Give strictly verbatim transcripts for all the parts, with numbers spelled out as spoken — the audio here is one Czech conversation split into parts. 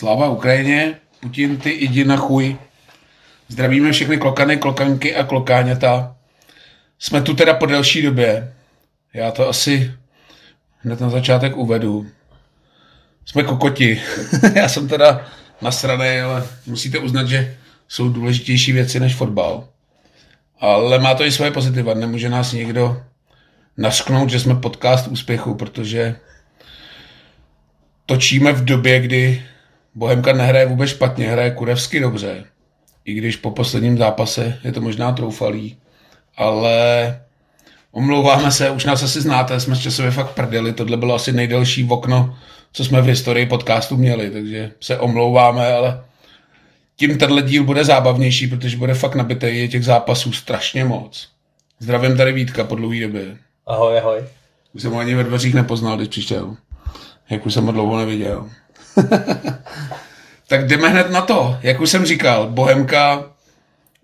Sláva Ukrajině, Putin, ty jdi na chuj. Zdravíme všechny klokany, klokanky a klokáňata. Jsme tu teda po delší době. Já to asi hned na začátek uvedu. Jsme kokoti. Já jsem teda nasranej, ale musíte uznat, že jsou důležitější věci než fotbal. Ale má to i svoje pozitiva. Nemůže nás někdo nasknout, že jsme podcast úspěchu, protože točíme v době, kdy Bohemka nehraje vůbec špatně, hraje kurevsky dobře. I když po posledním zápase je to možná troufalý, ale omlouváme se, už nás asi znáte, jsme časově fakt prdeli, tohle bylo asi nejdelší okno, co jsme v historii podcastu měli, takže se omlouváme, ale tím tenhle díl bude zábavnější, protože bude fakt nabitej, je těch zápasů strašně moc. Zdravím tady Vítka po dlouhý době. Ahoj, ahoj. Už jsem ho ani ve dveřích nepoznal, když přišel, jak už jsem ho dlouho neviděl. Tak jdeme hned na to. Jak už jsem říkal, Bohemka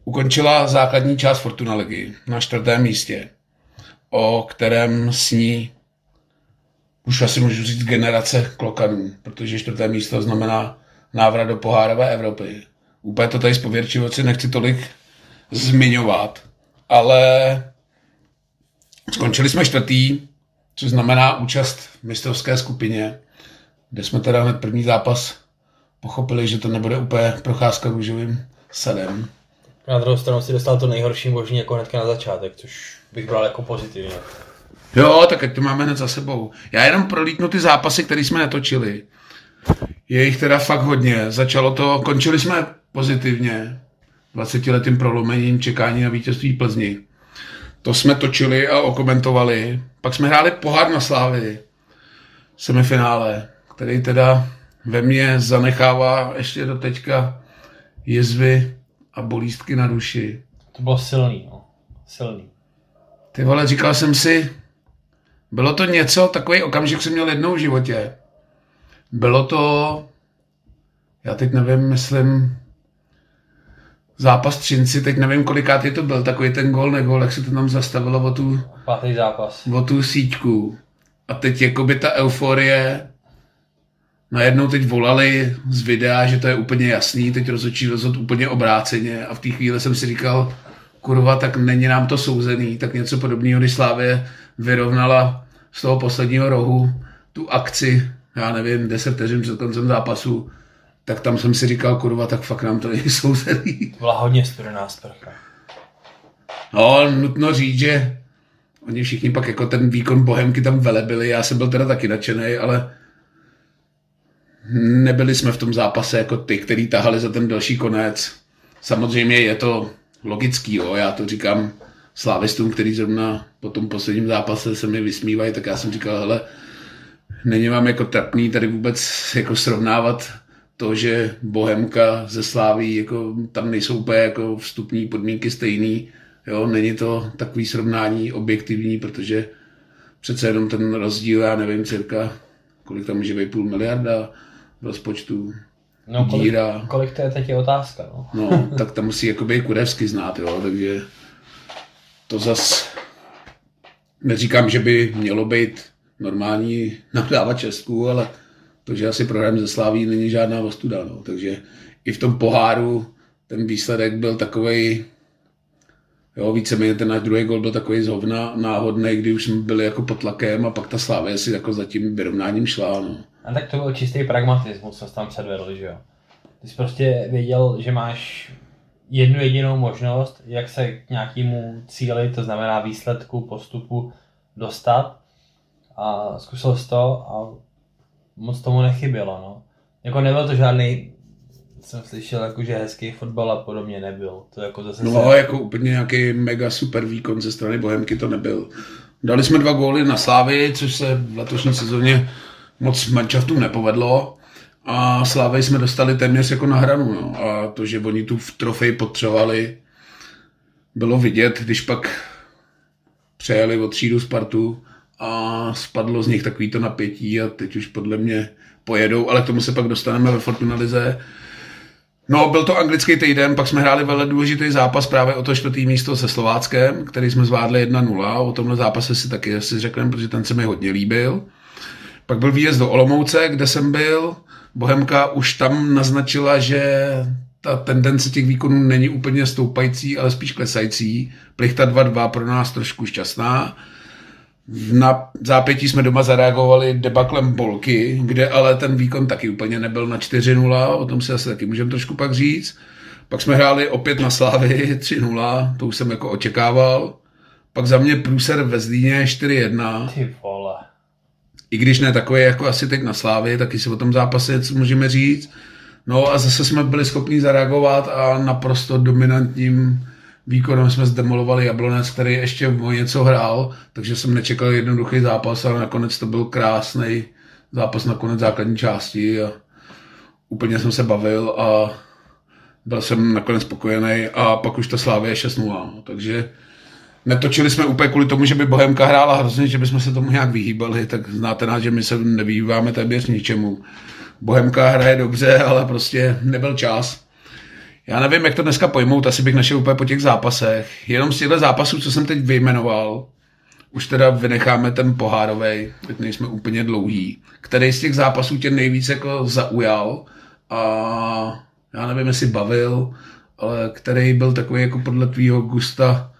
ukončila základní část Fortuna ligy na čtvrtém místě, o kterém sní už asi můžu říct generace klokanů, protože čtvrté místo znamená návrat do pohárové Evropy. Úplně to tady z pověrčivosti nechci tolik zmiňovat, ale skončili jsme čtvrtý, což znamená účast v mistrovské skupině, kde jsme teda hned první zápas pochopili, že to nebude úplně procházka růžovým sadem. Na druhou stranu si dostal to nejhorší možný jako hnedka na začátek, což bych bral jako pozitivně. Jo, tak ať to máme hned za sebou. Já jenom prolítnu ty zápasy, které jsme natočili. Je jich teda fakt hodně. Začalo to, končili jsme pozitivně dvacetiletým prolomením čekání na vítězství Plzni. To jsme točili a okomentovali. Pak jsme hráli pohár na Slávii v semifinále, který teda ve mně zanechává ještě do teďka jizvy a bolístky na duši. To bylo silný, no. Silný. Ty vole, říkal jsem si, bylo to něco, takový okamžik jsem měl jednou v životě. Bylo to, já teď nevím, myslím, zápas Třinci, teď nevím, kolikátý to byl, takový ten gól, negól, jak se to tam zastavilo o tu, pátý zápas. O tu síťku. A teď jakoby ta euforie. Najednou teď volali z videa, že to je úplně jasný, teď rozhodčí rozhod úplně obráceně a v té chvíli jsem si říkal, kurva, tak není nám to souzený, tak něco podobného, když Slavie vyrovnala z toho posledního rohu tu akci, já nevím, deset vteřin před koncem zápasu, tak tam jsem si říkal, kurva, tak fakt nám to není souzený. To byla hodně studená sprcha. No, nutno říct, že oni všichni pak jako ten výkon Bohemky tam velebili, já jsem byl teda taky nadšenej, ale nebyli jsme v tom zápase jako ty, který tahali za ten další konec. Samozřejmě je to logický, jo? Já to říkám slávistům, který zrovna po tom posledním zápase se mi vysmívají, tak já jsem říkal, hele, není vám jako trapný tady vůbec jako srovnávat to, že Bohemka ze Sláví, jako tam nejsou úplně jako vstupní podmínky stejný, jo, není to takový srovnání objektivní, protože přece jenom ten rozdíl, já nevím, cirka, kolik tam může být půl miliarda, rozpočtu, no, kolik, díra. Kolik to je teď je otázka, no. No, tak tam musí jakoby kurevsky znát, jo, takže to zas neříkám, že by mělo být normální nadávat Česku, ale to, že asi prohrám ze Slaví, není žádná ostuda, no, takže i v tom poháru ten výsledek byl takovej, jo, víceméně ten náš druhý gol byl takový zhovna náhodný, kdy už jsme byli jako pod tlakem a pak ta Slavie si jako za tím vyrovnáním šla, no. A tak to byl čistý pragmatismus, co jsi tam předvedl, že jo. Ty jsi prostě věděl, že máš jednu jedinou možnost, jak se k nějakému cíli, to znamená výsledku, postupu dostat a zkusil jsi to a moc tomu nechybělo, no. Jako nebyl to žádný, jsem slyšel, jako, že hezký fotbal a podobně nebyl. To jako zase no se jako úplně nějaký mega super výkon ze strany Bohemky to nebyl. Dali jsme dva góly na Slávii, což se v letošní sezóně moc manšaftům nepovedlo a Slávy jsme dostali téměř jako na hranu. No. A to, že oni tu trofej potřebovali, bylo vidět, když pak přejeli o třídu Spartu a spadlo z nich takovýto napětí a teď už podle mě pojedou, ale k tomu se pak dostaneme ve Fortuna lize. No, byl to anglický týden, pak jsme hráli velmi důležitý zápas právě o to čtvrtý místo se Slováckem, který jsme zvládli jedna nula, o tomhle zápase si taky asi řekneme, protože ten se mi hodně líbil. Pak byl výjezd do Olomouce, kde jsem byl. Bohemka už tam naznačila, že ta tendence těch výkonů není úplně stoupající, ale spíš klesající. Plichta dva dva pro nás trošku šťastná. Na zápětí jsme doma zareagovali debaklem Bolky, kde ale ten výkon taky úplně nebyl na čtyři nula, o tom si asi taky můžeme trošku pak říct. Pak jsme hráli opět na Slávy tři nula, to už jsem jako očekával. Pak za mě průser ve Zlíně čtyři jedna. Ty vole. I když ne takový jako asi teď na Slávy, taky si o tom zápase můžeme říct. No a zase jsme byli schopni zareagovat a naprosto dominantním výkonem jsme zdemolovali Jablonec, který ještě o něco hrál, takže jsem nečekal jednoduchý zápas, ale nakonec to byl krásný zápas na konec základní části a úplně jsem se bavil a byl jsem nakonec spokojený a pak už ta Slávie je šest nula, takže netočili jsme úplně kvůli tomu, že by Bohemka hrála hrozně, že bychom se tomu nějak vyhýbali, tak znáte nás, že my se nevyhýbáme téměř ničemu. Bohemka hraje dobře, ale prostě nebyl čas. Já nevím, jak to dneska pojmout, asi bych našel úplně po těch zápasech. Jenom z těchto zápasů, co jsem teď vyjmenoval, už teda vynecháme ten pohárovej, teď nejsme úplně dlouhý, který z těch zápasů tě nejvíc jako zaujal a já nevím, jestli bavil, ale který byl takový jako podle tvýho gusta.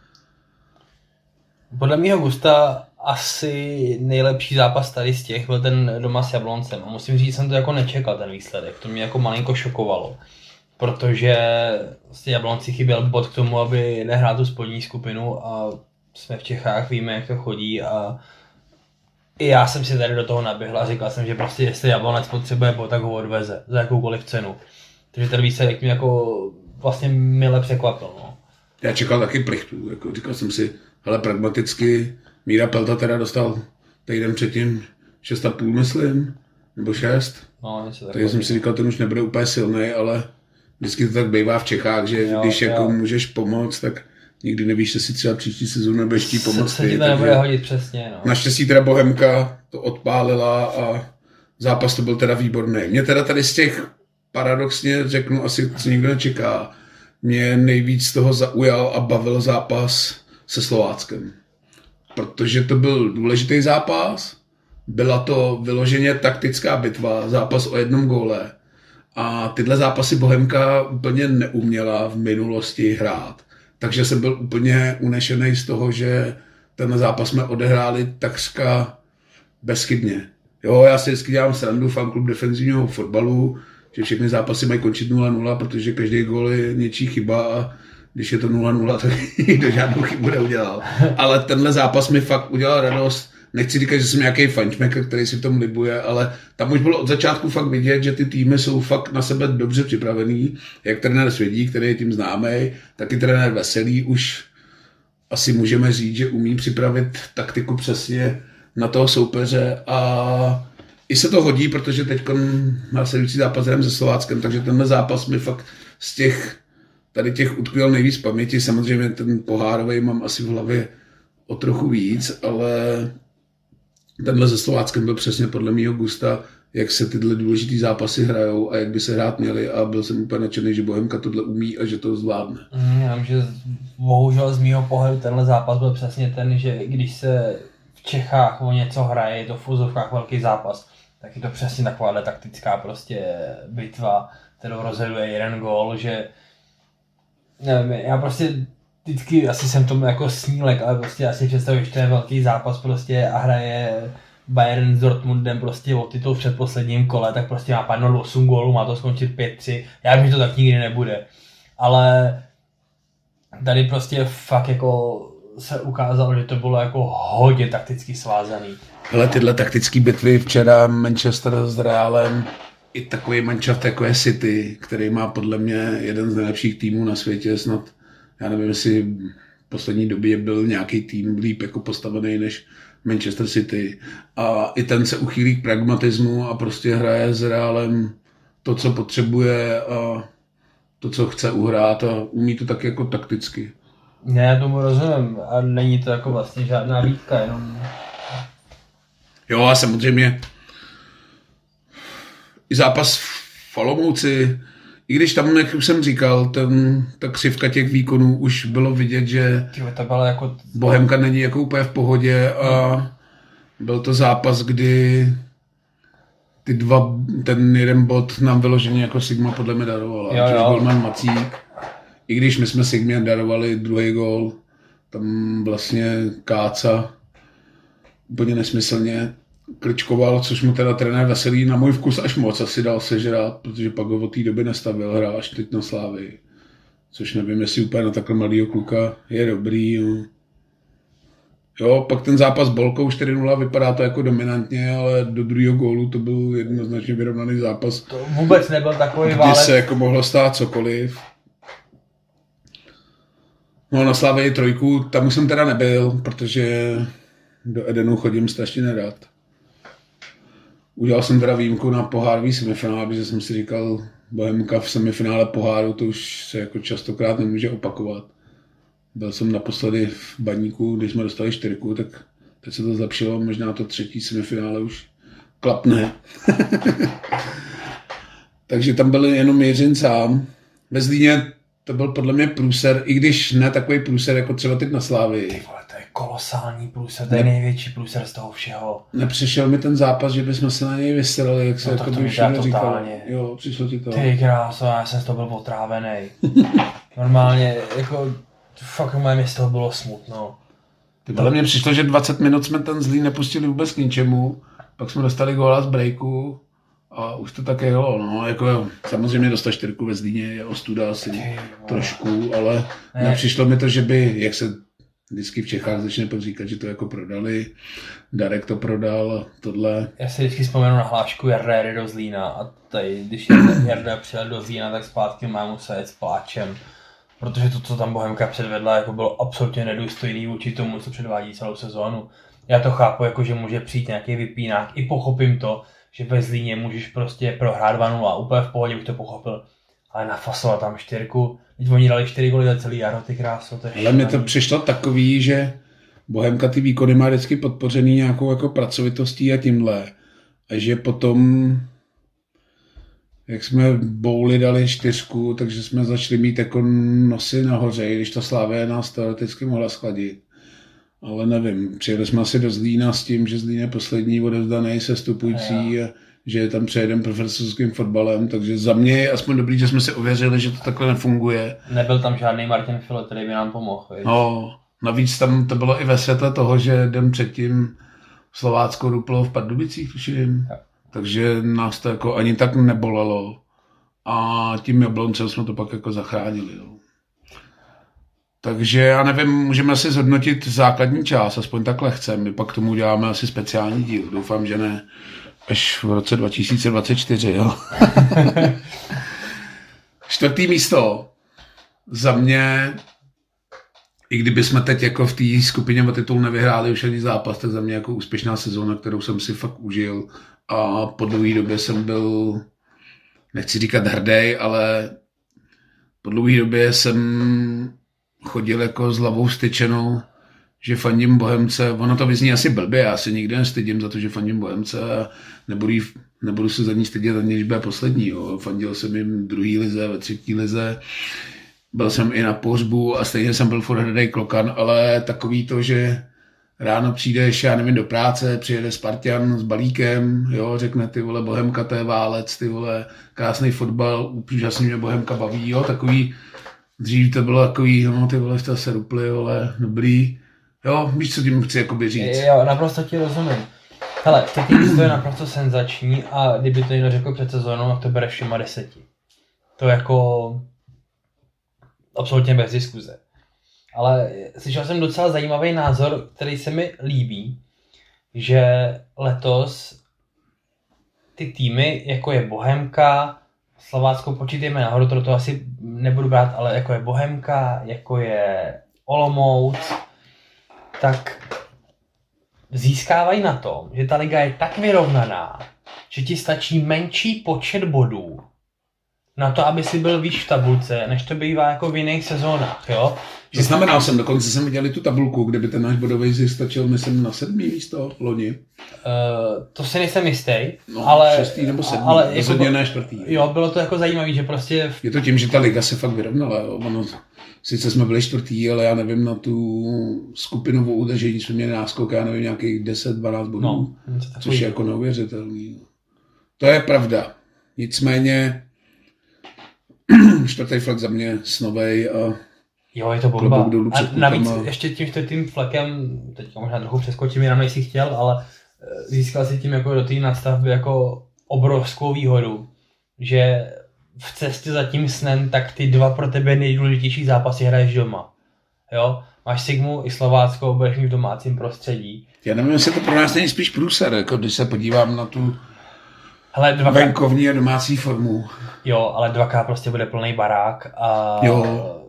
Podle mýho gusta asi nejlepší zápas tady z těch byl ten doma s Jabloncem. A musím říct, že jsem to jako nečekal, ten výsledek. To mě jako malinko šokovalo. Protože si Jablonci chyběl bod k tomu, aby nehrál tu spodní skupinu a jsme v Čechách, víme, jak to chodí a i já jsem si tady do toho naběhl a říkal jsem, že prostě jestli Jablonec potřebuje bod, tak ho odveze za jakoukoliv cenu. Takže ten výsledek mě jako vlastně mile překvapil. No. Já čekal taky plichtu, jako říkal jsem si, ale pragmaticky Míra Pelta teda dostal týden předtím šest a půl, myslím, nebo šest. No, takže jsem si říkal, ten už nebude úplně silný, ale vždycky to tak bývá v Čechách, že jo, když jo. Jako můžeš pomoct, tak nikdy nevíš, že si třeba příští sezónu nebudeš tí pomoct. Se ti to nebude hodit přesně. No. Naštěstí teda Bohemka to odpálila a zápas to byl teda výborný. Mě teda tady z těch paradoxně řeknu, asi co nikdo nečeká, mě nejvíc toho zaujal a bavil zápas se Slováckem. Protože to byl důležitý zápas, byla to vyloženě taktická bitva, zápas o jednom góle. A tyhle zápasy Bohemka úplně neuměla v minulosti hrát. Takže jsem byl úplně unešený z toho, že ten zápas jsme odehráli takřka bezchybně. Jo, já si vždycky dělám srandu, fanklub defenzivního fotbalu, že všechny zápasy mají končit nula nula, protože každý gól je něčí chyba a když je to nula nula, tak nikdo žádnou chybu neudělal. Ale tenhle zápas mi fakt udělal radost. Nechci říkat, že jsem nějaký fančmekr, který si v tom libuje, ale tam už bylo od začátku fakt vidět, že ty týmy jsou fakt na sebe dobře připravený. Jak trenér Svědík, který je tím známý, tak i trenér Veselý už asi můžeme říct, že umí připravit taktiku přesně na toho soupeře a i se to hodí, protože teď následující zápas jdeme se Slováckem, takže tenhle zápas mi fakt z těch tady těch utkvěl nejvíc paměti. Samozřejmě ten pohárovej mám asi v hlavě o trochu víc, ale tenhle se Slováckem byl přesně podle mýho gusta, jak se tyhle důležitý zápasy hrajou a jak by se hrát měly a byl jsem úplně nadšený, že Bohemka tohle umí a že to zvládne. Mm, já vím, že bohužel z mýho pohledu tenhle zápas byl přesně ten, že když se v Čechách o něco hraje, je to v úzovkách velký zápas, tak je to přesně takováhle taktická prostě bitva, kterou rozhoduje jeden gól, že nevím, já prostě vždycky asi jsem tomu jako snílek, ale prostě asi představuji, že to je velký zápas prostě a hraje Bayern s Dortmundem prostě o titul v předposledním kole, tak prostě má padnout osm gólů, má to skončit pět tři, já vím, že to tak nikdy nebude, ale tady prostě fakt jako se ukázalo, že to bylo jako hodně takticky svázaný. Hele, tyhle taktické bitvy včera Manchester s Realem, i takový Manchester jako je City, který má podle mě jeden z nejlepších týmů na světě, snad já nevím, jestli v poslední době byl nějaký tým líp jako postavený než Manchester City. A i ten se uchýlí k pragmatismu a prostě hraje s Realem to, co potřebuje a to, co chce uhrát a umí to tak jako takticky. Ne, já tomu rozumím a není to jako vlastně žádná výtka, jenom... Jo a samozřejmě i zápas v Olomouci, i když tam, jak už jsem říkal, ten, ta křivka těch výkonů už bylo vidět, že Tyjo, jako... Bohemka není jako úplně v pohodě a byl to zápas, kdy ty dva, ten jeden bod nám vyloženě jako Sigma podle mě darovala, což golman Macík. I když my jsme Sigmě darovali druhý gól, tam vlastně Káca úplně nesmyslně kličkoval, což mu teda trenér Veselý na můj vkus až moc asi dal sežrat, protože pak ho od té doby nestavil, hrál až teď na Slávii. Což nevím, jestli úplně na takhle malýho kluka je dobrý. Jo. Jo, pak ten zápas s Bolkou čtyři nula, vypadá to jako dominantně, ale do druhého gólu to byl jednoznačně vyrovnaný zápas. To vůbec nebyl takový válec. Kdy se jako mohlo stát cokoliv. No, na Slavii trojku, tam už jsem teda nebyl, protože do Edenu chodím strašně nerad. Udělal jsem teda výjimku na pohárový semifinál, protože jsem si říkal, Bohemka v semifinále poháru, to už se jako častokrát nemůže opakovat. Byl jsem naposledy v Baníku, když jsme dostali čtyřku, tak teď se to zlepšilo, možná to třetí semifinále už klapne. Takže tam byl jenom Jiřin sám. Ve Zlíně to byl podle mě průser, i když ne takový průser jako třeba teď na Slávii. Ty vole, to je kolosální průser, to je ne, největší průser z toho všeho. Nepřišel mi ten zápas, že bychom se na něj vyselili, jak se no, jako to všechno říkalo. Jo, přišlo ti to. Ty kráso, já jsem z toho byl otrávený. Normálně, jako... Fakt moje město bylo smutno. Ale mně přišlo, že dvacet minut jsme ten Zlín nepustili vůbec k ničemu, pak jsme dostali góla z breaku a už to také jelo. No, jako, samozřejmě dostat čtyřku ve Zlíně je ostuda asi Ty, trošku, ale ne. nepřišlo mi to, že by, jak se vždycky v Čechách začne říkat, že to jako prodali, Darek to prodal, tohle. Já si vždycky vzpomenu na hlášku Jardy do Zlína a tady, když Jarda přijel do Zlína, tak zpátky mám muset jet s pláčem. Protože to, co tam Bohemka předvedla, jako bylo absolutně nedůstojný vůči tomu, co předvádí celou sezónu. Já to chápu, jako že může přijít nějaký vypínák. I pochopím to, že ve Zlíně můžeš prostě prohrát dva nula. Úplně v pohodě bych to pochopil. Ale nafasovat tam čtyřku. Teď oni dali čtyři góly za celý jaro, ty kráso. Ale mně to přišlo takový, že Bohemka ty výkony má vždycky podpořený nějakou jako pracovitostí a tímhle. A že potom... Jak jsme bouli dali čtyřku, takže jsme začali mít jako nosy nahoře, když ta Slavia nás teoreticky mohla schladit. Ale nevím, přijeli jsme asi do Zlína s tím, že Zlín je poslední odevzdaný sestupující a, a že tam přejedeme profesorským fotbalem, takže za mě je aspoň dobrý, že jsme si ověřili, že to takhle nefunguje. Nebyl tam žádný Martin Filo, který by nám pomohl. Víc? No, navíc tam to bylo i ve světle toho, že den předtím Slovácko duplo v Pardubicích, tuším. Tak. Takže nás to jako ani tak nebolelo a tím Jabloncem jsme to pak jako zachránili. Jo. Takže já nevím, můžeme si zhodnotit základní část, aspoň takhle chceme. My pak tomu uděláme asi speciální díl, doufám, že ne až v roce dva tisíce dvacet čtyři. Jo. Čtvrtý místo za mě, i kdyby jsme teď jako v té skupině o titul nevyhráli už ani zápas, tak za mě jako úspěšná sezóna, kterou jsem si fakt užil. A po dlouhé době jsem byl, nechci říkat hrdý, ale po dlouhé době jsem chodil jako s hlavou styčenou, že fandím Bohemce. Ono to vyzní asi blbě, já se nikdy nestydím za to, že fandím Bohemce a nebudu, jí, nebudu se za ní stydět, ani když bude poslední. Jo. Fandil jsem jim druhý lize, ve třetí lize, byl jsem i na pohřbu a stejně jsem byl furt hrdý klokan, ale takový to, že... Ráno přijdeš, já nevím, do práce, přijede Spartan s balíkem, jo, řekne ty vole, Bohemka, to je válec, ty vole, krásný fotbal, úžasný, mě Bohemka baví, jo, takový, dřív to bylo takový, no, ty vole, to se rupli, vole, dobrý, jo, víš, co tím chci jakoby říct. Jo, naprosto ti rozumím. Hele, taky to je naprosto senzační a kdyby to někdo řekl před sezónou, tak to bere všema deseti. To jako absolutně bez diskuze. Ale slyšel jsem docela zajímavý názor, který se mi líbí, že letos ty týmy, jako je Bohemka, Slovácko počítejme nahoru, to do toho asi nebudu brát, ale jako je Bohemka, jako je Olomouc, tak získávají na tom, že ta liga je tak vyrovnaná, že ti stačí menší počet bodů na to, aby si byl výš v tabulce, než to bývá jako v jiných sezónách, jo? Že znamenal jsem, dokonce jsem viděl tu tabulku, kde by ten náš bodový zisk stačil, myslím, na sedmý místo loni. Uh, to si nejsem jistý, no, ale... šestý nebo sedmý, ale rozhodně jako, ne čtvrtý. Jo, bylo to jako zajímavé, že prostě... V... Je to tím, že ta liga se fakt vyrovnala, jo? Ono, sice jsme byli čtvrtý, ale já nevím, na tu skupinovou udržení jsme měli náskok, já nevím, nějakých deset dvanáct bodů, no, což je jako neuvěřitelný. To je pravda. Nicméně čtvrtý flak za mě s novej a jo, je to bomba. A navíc a... ještě tím čtvrtým flakem, teď možná trochu přeskočím, jenom nejsi chtěl, ale získal si tím jako do té nadstavby jako obrovskou výhodu, že v cestě za tím snem, tak ty dva pro tebe nejdůležitější zápasy hraješ doma. Jo? Máš Sigmu i Slovácko, budeš mít v domácím prostředí. Já nevím, jestli to pro nás není spíš průser, jako když se podívám na tu hele, dva venkovní a domácí formu. Jo, ale dvakrát prostě bude plný barák a jo.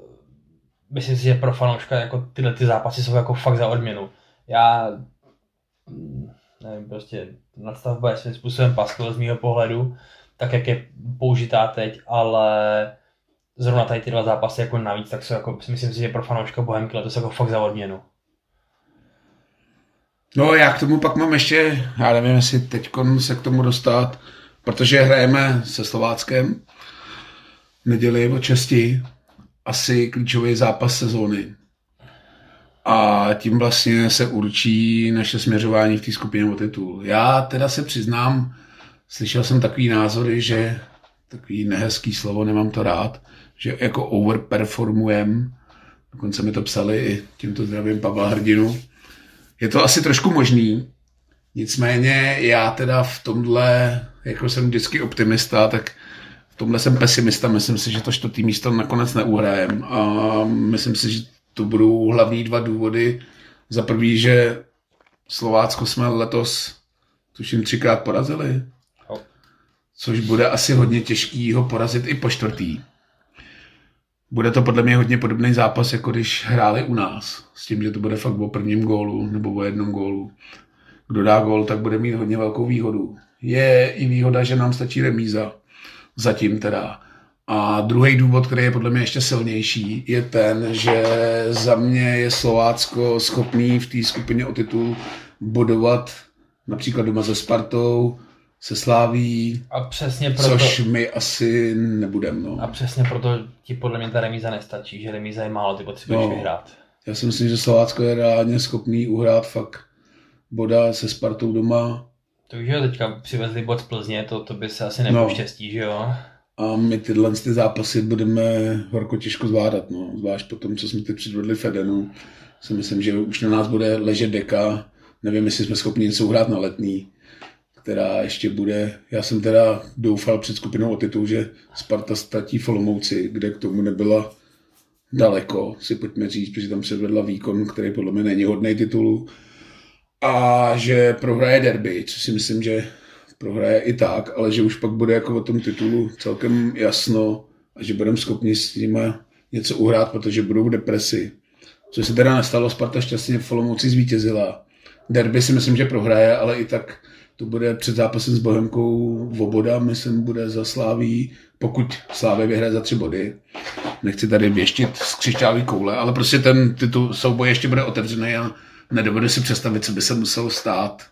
Myslím si, že pro fanouška jako tyhle ty zápasy jsou jako fakt za odměnu. Já nevím, prostě nadstavba je svým způsobem paskl z mýho pohledu, tak jak je použitá teď, ale zrovna tady ty dva zápasy jako navíc, tak jsou jako, myslím si, že pro fanouška Bohemky letos jako fakt za odměnu. No já k tomu pak mám ještě, já nevím, jestli teďkon se k tomu dostat, protože hrajeme se Slováckem neděli od česti, asi klíčový zápas sezóny. A tím vlastně se určí naše směřování v té skupině o titul. Já teda se přiznám, slyšel jsem takový názory, že takový nehezký slovo, nemám to rád, že jako overperformujem, dokonce mi to psali i tímto zdravím Pavla Hrdinu. Je to asi trošku možný, nicméně já teda v tomhle, jako jsem vždycky optimista, tak v tomhle jsem pesimista, myslím si, že to čtvrtý místo nakonec neuhrajem a myslím si, že to budou hlavní dva důvody. Za prvý, že Slovácko jsme letos tuším třikrát porazili, což bude asi hodně těžký ho porazit i po čtvrtý. Bude to podle mě hodně podobný zápas, jako když hráli u nás, s tím, že to bude fakt o prvním gólu nebo o jednom gólu. Kdo dá gól, tak bude mít hodně velkou výhodu. Je i výhoda, že nám stačí remíza, zatím teda. A druhý důvod, který je podle mě ještě silnější, je ten, že za mě je Slovácko schopný v té skupině o titul bodovat například doma se Spartou, se Slaví, a přesně proto, což my asi nebudeme. No. A přesně proto ti podle mě ta remíza nestačí, že remíza je málo, ty potřebuješ no, vyhrát. Já si myslím, že Slovácko je reálně schopný uhrát fakt boda se Spartou doma. To už jo, teďka přivezli bod z Plzně, to, to by se asi nebylo no. štěstí, že jo? A my tyhle ty zápasy budeme horko těžko zvládat, no. Zvlášť po tom, co jsme teď předvedli v Edenu, si myslím, že už na nás bude ležet deka, nevím, jestli jsme schopni něco uhrát na Letný, která ještě bude, já jsem teda doufal před skupinou o titul, že Sparta ztratí v Olomouci, kde k tomu nebyla daleko, si pojďme říct, protože tam předvedla výkon, který podle mě není hodnej titulu, a že prohraje derby, což si myslím, že prohraje i tak, ale že už pak bude jako o tom titulu celkem jasno a že budeme schopni s nimi něco uhrát, protože budou v depresi. Což se teda nastalo, Sparta šťastně v Olomouci zvítězila. Derby si myslím, že prohraje, ale i tak to bude před zápasem s Bohemkou voboda, myslím, bude za Slaví, pokud Slávě vyhraje za tři body. Nechci tady věštit z křišťálové koule, ale prostě ten titul souboj ještě bude otevřený a nedovedu si představit, co by se muselo stát,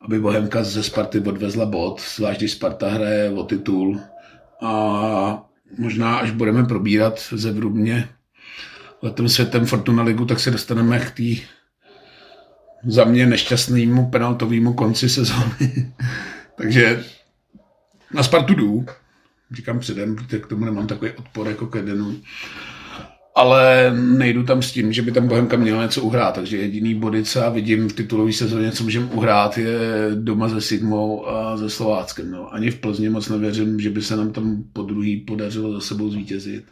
aby Bohemka ze Sparty odvezla bod, zvlášť když Sparta hraje o titul. A možná, až budeme probírat zevrubně letem světem Fortuna Ligu, tak se dostaneme k tý za mě nešťastnému penaltovému konci sezóny. Takže na Spartu jdu, říkám předem, protože k tomu nemám takový odpor jako k Edenu. Ale nejdu tam s tím, že by tam Bohemka měla něco uhrát, takže jediný body, co já vidím v titulové sezóně, co můžeme uhrát, je doma se Sigmou a se Slováckem. No, ani v Plzni moc nevěřím, že by se nám tam po druhý podařilo za sebou zvítězit.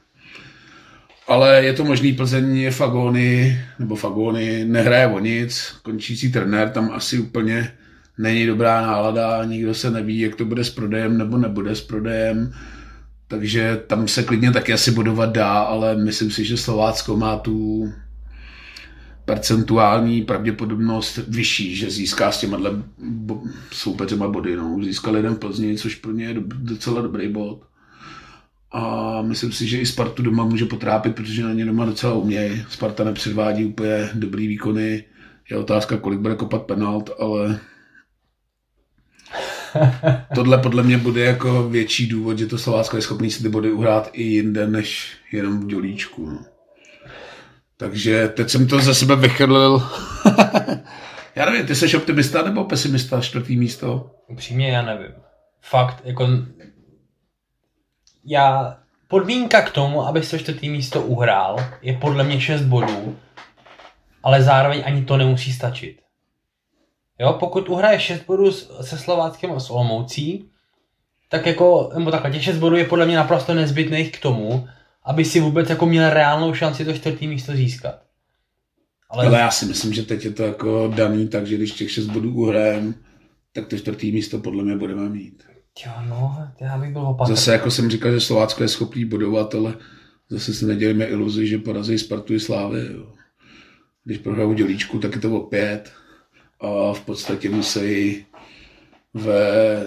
Ale je to možný, Plzeň je fagóny, nebo fagóny, nehraje o nic, končící trenér, tam asi úplně není dobrá nálada, nikdo se neví, jak to bude s prodejem nebo nebude s prodejem. Takže tam se klidně taky asi bodovat dá, ale myslím si, že Slovácko má tu percentuální pravděpodobnost vyšší, že získá s těma bo- soupeřema body. No. Získal jeden v Plzni, což pro ně je do- docela dobrý bod. A myslím si, že i Spartu doma může potrápit, protože na ně doma docela umějí. Sparta nepředvádí úplně dobrý výkony. Je otázka, kolik bude kopat penalt, ale tohle podle mě bude jako větší důvod, že to Slovácko je schopný si ty body uhrát i jinde, než jenom v Dělíčku. No. Takže teď jsem to ze sebe vychrlil. Já nevím, ty jsi optimista nebo pesimista čtvrtý místo? Upřímně já nevím. fakt, jako já, podmínka k tomu, abys to čtvrtý místo uhrál, je podle mě šest bodů, ale zároveň ani to nemusí stačit. Jo, pokud uhraješ šest bodů se Slováckem a s Olomoucí, tak jako, nebo takhle, těch šest bodů je podle mě naprosto nezbytných k tomu, aby si vůbec jako měl reálnou šanci to čtvrtý místo získat. Ale... ale já si myslím, že teď je to jako daný, takže když těch šest bodů uhrajem, tak to čtvrtý místo podle mě budeme mít. Jo, no, já bych byl opatrný. Zase jako jsem říkal, že Slovácko je schopný bodovat, ale zase si nedělíme iluzi, že porazí Spartu i Slávy. Jo. Když prohrajou dělíčku, tak je to opět. A v podstatě musí ve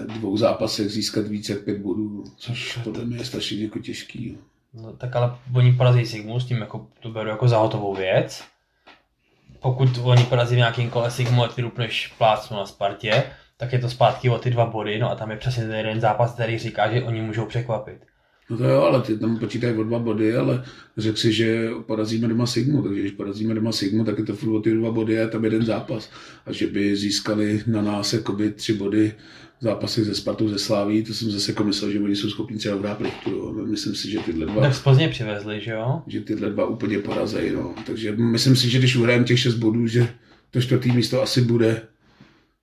dvou zápasech získat více jak pět bodů, což podle mě je strašně jako těžký. Jo. No, tak ale oni porazí Sigmu, s tím jako, to beru jako za hotovou věc. Pokud oni porazí v nějakým kole Sigmu a ty rupneš plácnu na Spartě, tak je to zpátky o ty dva body, no a tam je přesně ten jeden zápas, který říká, že oni můžou překvapit. No to jo, ale ty tam počítají o dva body, ale řekl si, že porazíme doma Sigmu, takže když porazíme doma Sigmu, tak je to furt o ty dva body a tam jeden zápas. A že by získali na nás jakoby tři body v zápasech ze Spartou, ze Slaví, to jsem zase jako myslel, že oni jsou schopní třeba vrát plichtu. Myslím si, že tyhle dva... Tak z Plzně přivezli, že jo? Že tyhle dva úplně porazejí, no. Takže myslím si, že když uhrajeme těch šest bodů, že to čtvrtý místo asi bude,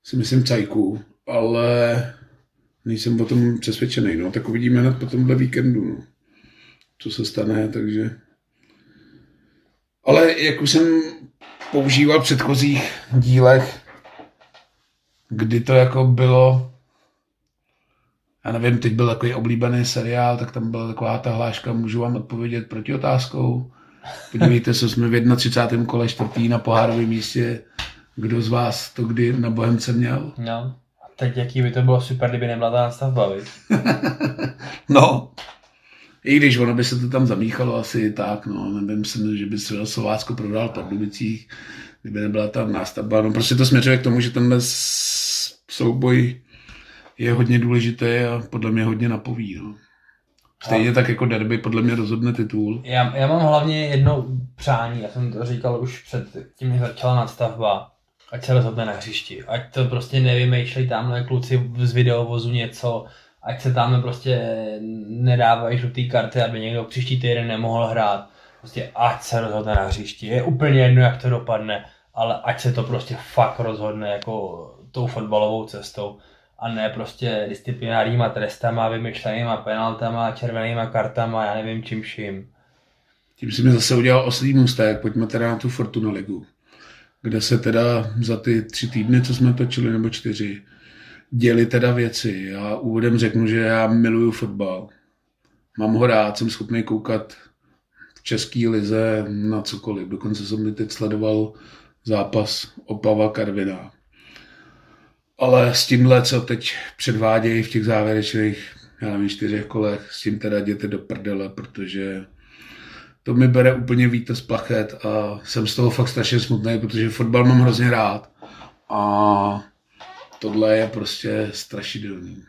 si myslím, cajku, ale... nejsem o tom přesvědčený, no, tak uvidíme hned po tomhle víkendu, no, co se stane, takže... Ale jak už jsem používal v předchozích dílech, kdy to jako bylo, já nevím, teď byl takový oblíbený seriál, tak tam byla taková ta hláška, můžu vám odpovědět proti otázkou, podívejte se, jsme v třicátém prvním kole čtvrtý na pohárovém místě, kdo z vás to kdy na Bohemce měl? No. Teď jaký by to bylo super, kdyby nebyla ta nástavba, viď? No, i když ono by se to tam zamíchalo asi tak, no, nevím si, že by se Slovácko prodal v Pardubicích, kdyby nebyla ta nástavba, no prostě to směřuje k tomu, že tenhle souboj je hodně důležitý a podle mě hodně napoví, no. Stejně tak jako derby podle mě rozhodne titul. Já, já mám hlavně jedno přání, já jsem to říkal už před tím, než začala nástavba. Ať se rozhodne na hřišti, ať to prostě nevymýšlej tamhle kluci z videovozu něco, ať se tamhle prostě nedávají žlutý karty, aby někdo příští týden nemohl hrát. Prostě ať se rozhodne na hřišti, je úplně jedno, jak to dopadne, ale ať se to prostě fakt rozhodne jako tou fotbalovou cestou a ne prostě disciplinárníma trestama, vymyšlenýma penaltama, červenýma kartama, já nevím čím vším. Tím si mi zase udělal oslý můstek, pojďme teda na tu Fortuna Ligu, kde se teda za ty tři týdny, co jsme točili, nebo čtyři, děli teda věci. Já úvodem řeknu, že já miluju fotbal. Mám ho rád, jsem schopný koukat v české lize na cokoliv. Dokonce jsem mi teď sledoval zápas Opava Karviná. Ale s tímhle, co teď předvádějí v těch závěrečných, já nevím, čtyřech kolech, s tím teda jděte do prdele, protože... to mi bere úplně vítr z plachet a jsem z toho fakt strašně smutný, protože fotbal mám hrozně rád. A tohle je prostě strašidelný.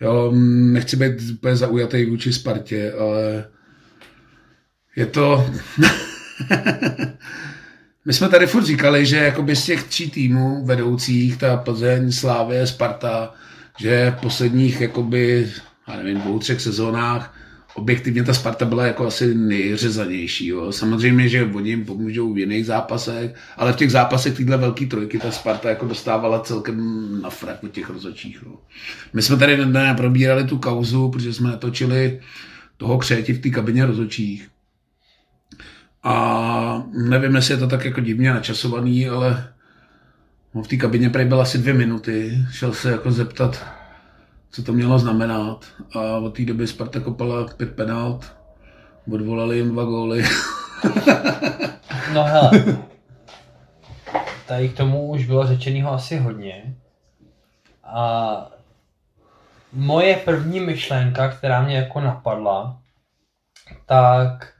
Jo, nechci být úplně zaujatý vůči Spartě, ale je to... My jsme tady furt říkali, že jakoby z těch tří týmů vedoucích, ta Plzeň, Slávie, Sparta, že v posledních jakoby, já nevím, dvou, třech sezónách objektivně ta Sparta byla jako asi nejřezanější. Jo. Samozřejmě, že oni jim pomůžou v jiných zápasech, ale v těch zápasech téhle velké trojky ta Sparta jako dostávala celkem na frak od těch rozhodčích. Jo. My jsme tady probírali tu kauzu, protože jsme natočili toho Křeti v té kabině rozhodčích. A nevím, jestli je to tak jako divně načasovaný, ale v té kabině prej byl asi dvě minuty. Šel se jako zeptat, co to mělo znamenat, a od té doby Sparta kopala pět penalt, odvolali jim dva góly. No hele, tady k tomu už bylo řečenýho asi hodně a moje první myšlenka, která mě jako napadla, tak,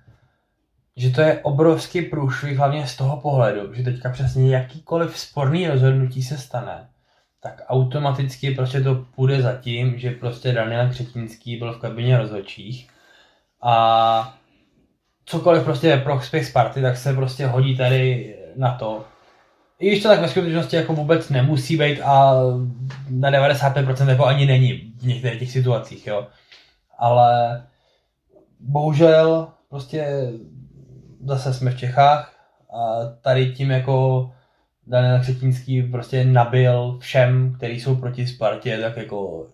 že to je obrovský průšvih hlavně z toho pohledu, že teďka přesně jakýkoliv sporný rozhodnutí se stane, tak automaticky prostě to půjde za tím, že prostě Daniel Křetínský byl v kabině rozhodčích a cokoliv prostě je prospěch Sparty, tak se prostě hodí tady na to. I když to tak ve skutečnosti jako vůbec nemusí být a na devadesát pět procent nebo ani není v některých těch situacích, jo. Ale bohužel prostě zase jsme v Čechách a tady tím jako Daniel Křetínský prostě nabil všem, kteří jsou proti Spartě, tak jako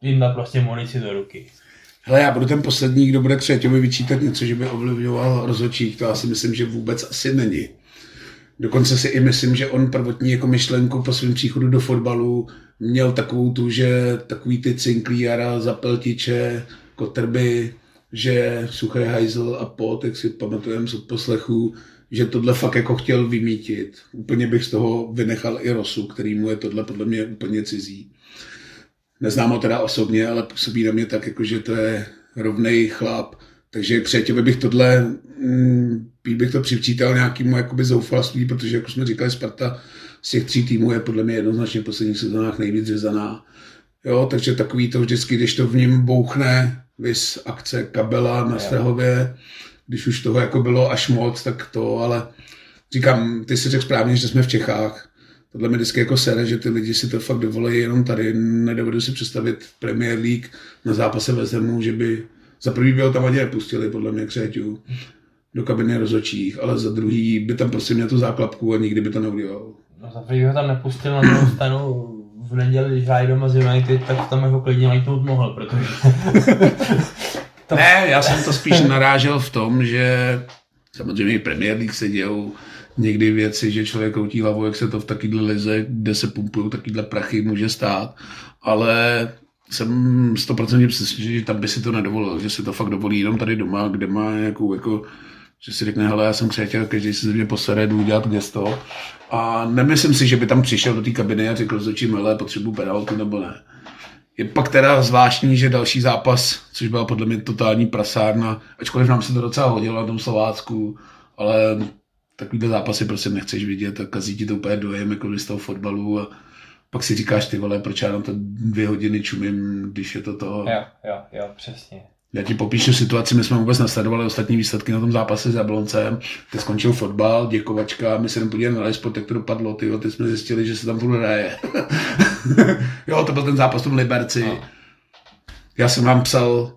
jim dá prostě munici do ruky. Hele, já budu ten poslední, kdo bude Křeťovi vyčítat něco, že by ovlivňoval rozhodčích, to já si myslím, že vůbec asi není. Dokonce si i myslím, že on prvotní jako myšlenku po svém příchodu do fotbalu měl takovou tu, že takový ty cinkliára, zapeltiče, kotrby, že suchý hajzl a pot, jak si pamatujeme z odposlechů, že tohle fakt jako chtěl vymítit. Úplně bych z toho vynechal i Rosu, kterýmu je tohle podle mě úplně cizí. Neznám ho teda osobně, ale působí na mě tak, jako že to je rovnej chlap. Takže Křeťovi bych tohle, mm, bych to přivčítal nějakému jakoby zoufalství, protože, jak jsme říkali, Sparta z těch tří týmů je podle mě jednoznačně v posledních sezónách nejvíc řezaná. Jo, takže takový to vždycky, když to v něm bouchne, viz akce Kabela na Strahově, když už toho jako bylo až moc, tak to, ale říkám, ty si řekl správně, že jsme v Čechách. Tohle mi vždycky jako sere, že ty lidi si to fakt dovolejí jenom tady. Nedovedu si představit Premier League na zápase ve Zemu, že by za prvý by ho tam ani nepustili, podle mě Křeťu, do kabiny rozhodčích, ale za druhý by tam prostě měl tu záklapku a nikdy by to neudělal. No, za prvý ho tam nepustil na druhou stranu. V neděli, když hrají doma z United, tak tam jako klidně lítnout mohl, protože... to... Ne, já jsem to spíš narážel v tom, že samozřejmě i Premier League se dějou někdy věci, že člověk kroutí hlavou, jak se to v takýhle lize, kde se pumpují takýhle prachy, může stát, ale jsem sto procent přesvědčen, že tam by si to nedovolil, že si to fakt dovolí jenom tady doma, kde má nějakou jako... že si řekne, hele, já jsem Křeťa, každý si ze mě posere, jdu dělat gesto. A nemyslím si, že by tam přišel do té kabiny a řekl s očím, hele, potřebuji penaltu nebo ne. Je pak teda zvláštní, že další zápas, což byla podle mě totální prasárna, ačkoliv nám se to docela hodilo na tom Slovácku, ale takovýhle zápasy prostě nechceš vidět a kazí ti to úplně dojem, jako z toho fotbalu. A pak si říkáš, ty vole, proč já na to dvě hodiny čumím, když je to toho. Jo, jo, jo, přesně. Já ti popíšu situaci, my jsme vůbec nasledovali ostatní výsledky na tom zápase s Jabloncem, teď skončil fotbal, děkovačka, my se jdeme podívat na Lajsport, jak to dopadlo, tyjo, teď jsme zjistili, že se tam furt hraje. Jo, to byl ten zápas v tom Liberci. No. Já jsem vám psal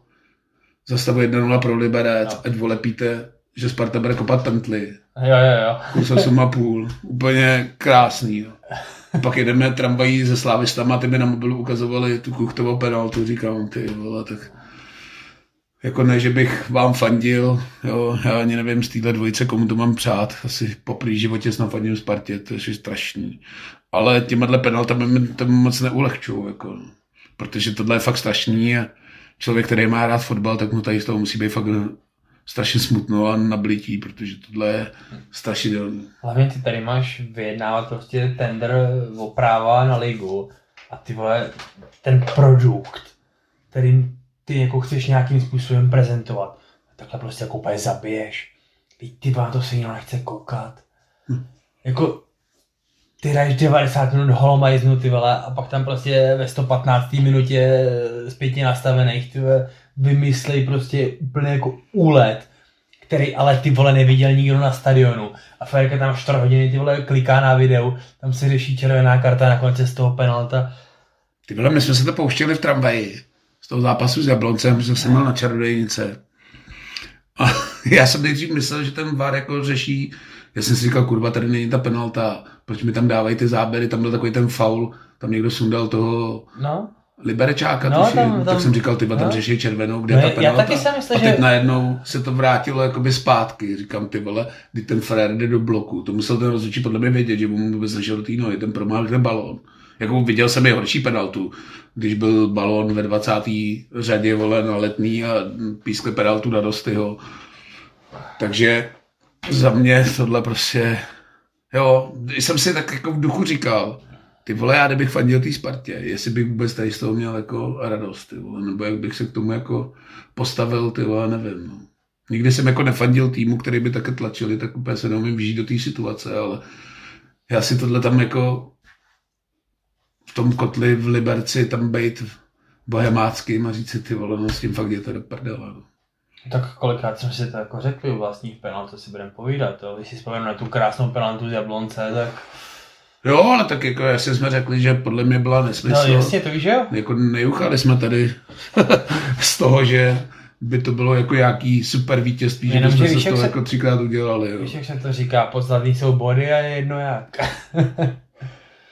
za stavu jedna nula pro Liberec, no. Ať volepíte, že Sparta bude kopat tantly. Jo, jo, jo. Kusel jsem a půl, úplně krásný, jo. Pak jedeme tramvají se Slávistama, ty mi na mobilu ukazovali tu Kuchtovou penaltu, říkám, ty vole, tak... Jako ne, že bych vám fandil, jo, já ani nevím z téhle dvojice, komu to mám přát, asi poprvé životě snad fandím Spartě, to je strašný. Ale těmhle penaltami mi to moc neulehčují, jako, protože tohle je fakt strašný a člověk, který má rád fotbal, tak mu tady z toho musí být fakt strašně smutno a nablití, protože tohle je strašidelný. Hlavně ty tady máš vyjednávat prostě tender o práva na ligu a ty vole, ten produkt, který ty jako chceš nějakým způsobem prezentovat. Takhle prostě jako úplně zabiješ. Víď, ty vám to se jinak nechce koukat. Hm. Jako, ty hraješ devadesát minut holomajznu, ty vole, a pak tam prostě ve sto patnácté minutě zpětně nastavených, ty vole, vymyslej prostě úplně jako úlet, který ale ty vole neviděl nikdo na stadionu. A Ferka tam čtyři hodiny, ty vole, kliká na videu, tam se řeší červená karta, nakonec je z toho penalta. Ty vole, my jsme se to pouštěli v tramvaji. Z toho zápasu s Jabloncem, že jsem měl na čarodejnice. A já jsem nejdřív myslel, že ten V A R jako řeší, já jsem si říkal, kurva, tady není ta penalta, proč mi tam dávají ty záběry, tam byl takový ten faul, tam někdo sundal toho no. Liberečáka, no, tuši, tam, tam, tak jsem říkal, tyba, tam no. Řeší červenou, kde no, je ta penalta. Já taky jsem myslel, a teď že... najednou se to vrátilo jakoby zpátky, říkám, ty vole, kdy ten frér jde do bloku, to musel ten rozhodčí podle mě vědět, že mu vůbec nešel do té nohy, ten promáhl ten balón. Jako viděl jsem i horší penaltu, když byl balón ve dvacáté řadě vole na Letný a pískli penaltu na Dostyho. Takže za mě tohle prostě, jo, jsem si tak jako v duchu říkal, ty vole, já kdybych fandil té Spartě, jestli bych vůbec tady z toho měl jako radost, ty vole, nebo jak bych se k tomu jako postavil, ty vole, nevím, no. Nikdy jsem jako nefandil týmu, který by také tlačili, tak úplně se neumím vžít do té situace, ale já si tohle tam jako v tom kotli v Liberci tam bejt bohemáckým a říct si ty vole, no s tím fakt je to do prdele. Tak kolikrát jsme si to jako řekli u vlastních penalt, to si budeme povídat, jo? Když si vzpomenu na tu krásnou penaltu z Jablonce, tak Jo, ale tak jako jasně jsme řekli, že podle mě byla nesmysl. No jasně, to víš, jo? Jako nejuchali jsme tady z toho, že by to bylo jako nějaký super vítězství, že bychom se z toho se... jako třikrát udělali. Jo. Víš, jak se to říká, podstatný jsou body a je jedno jak.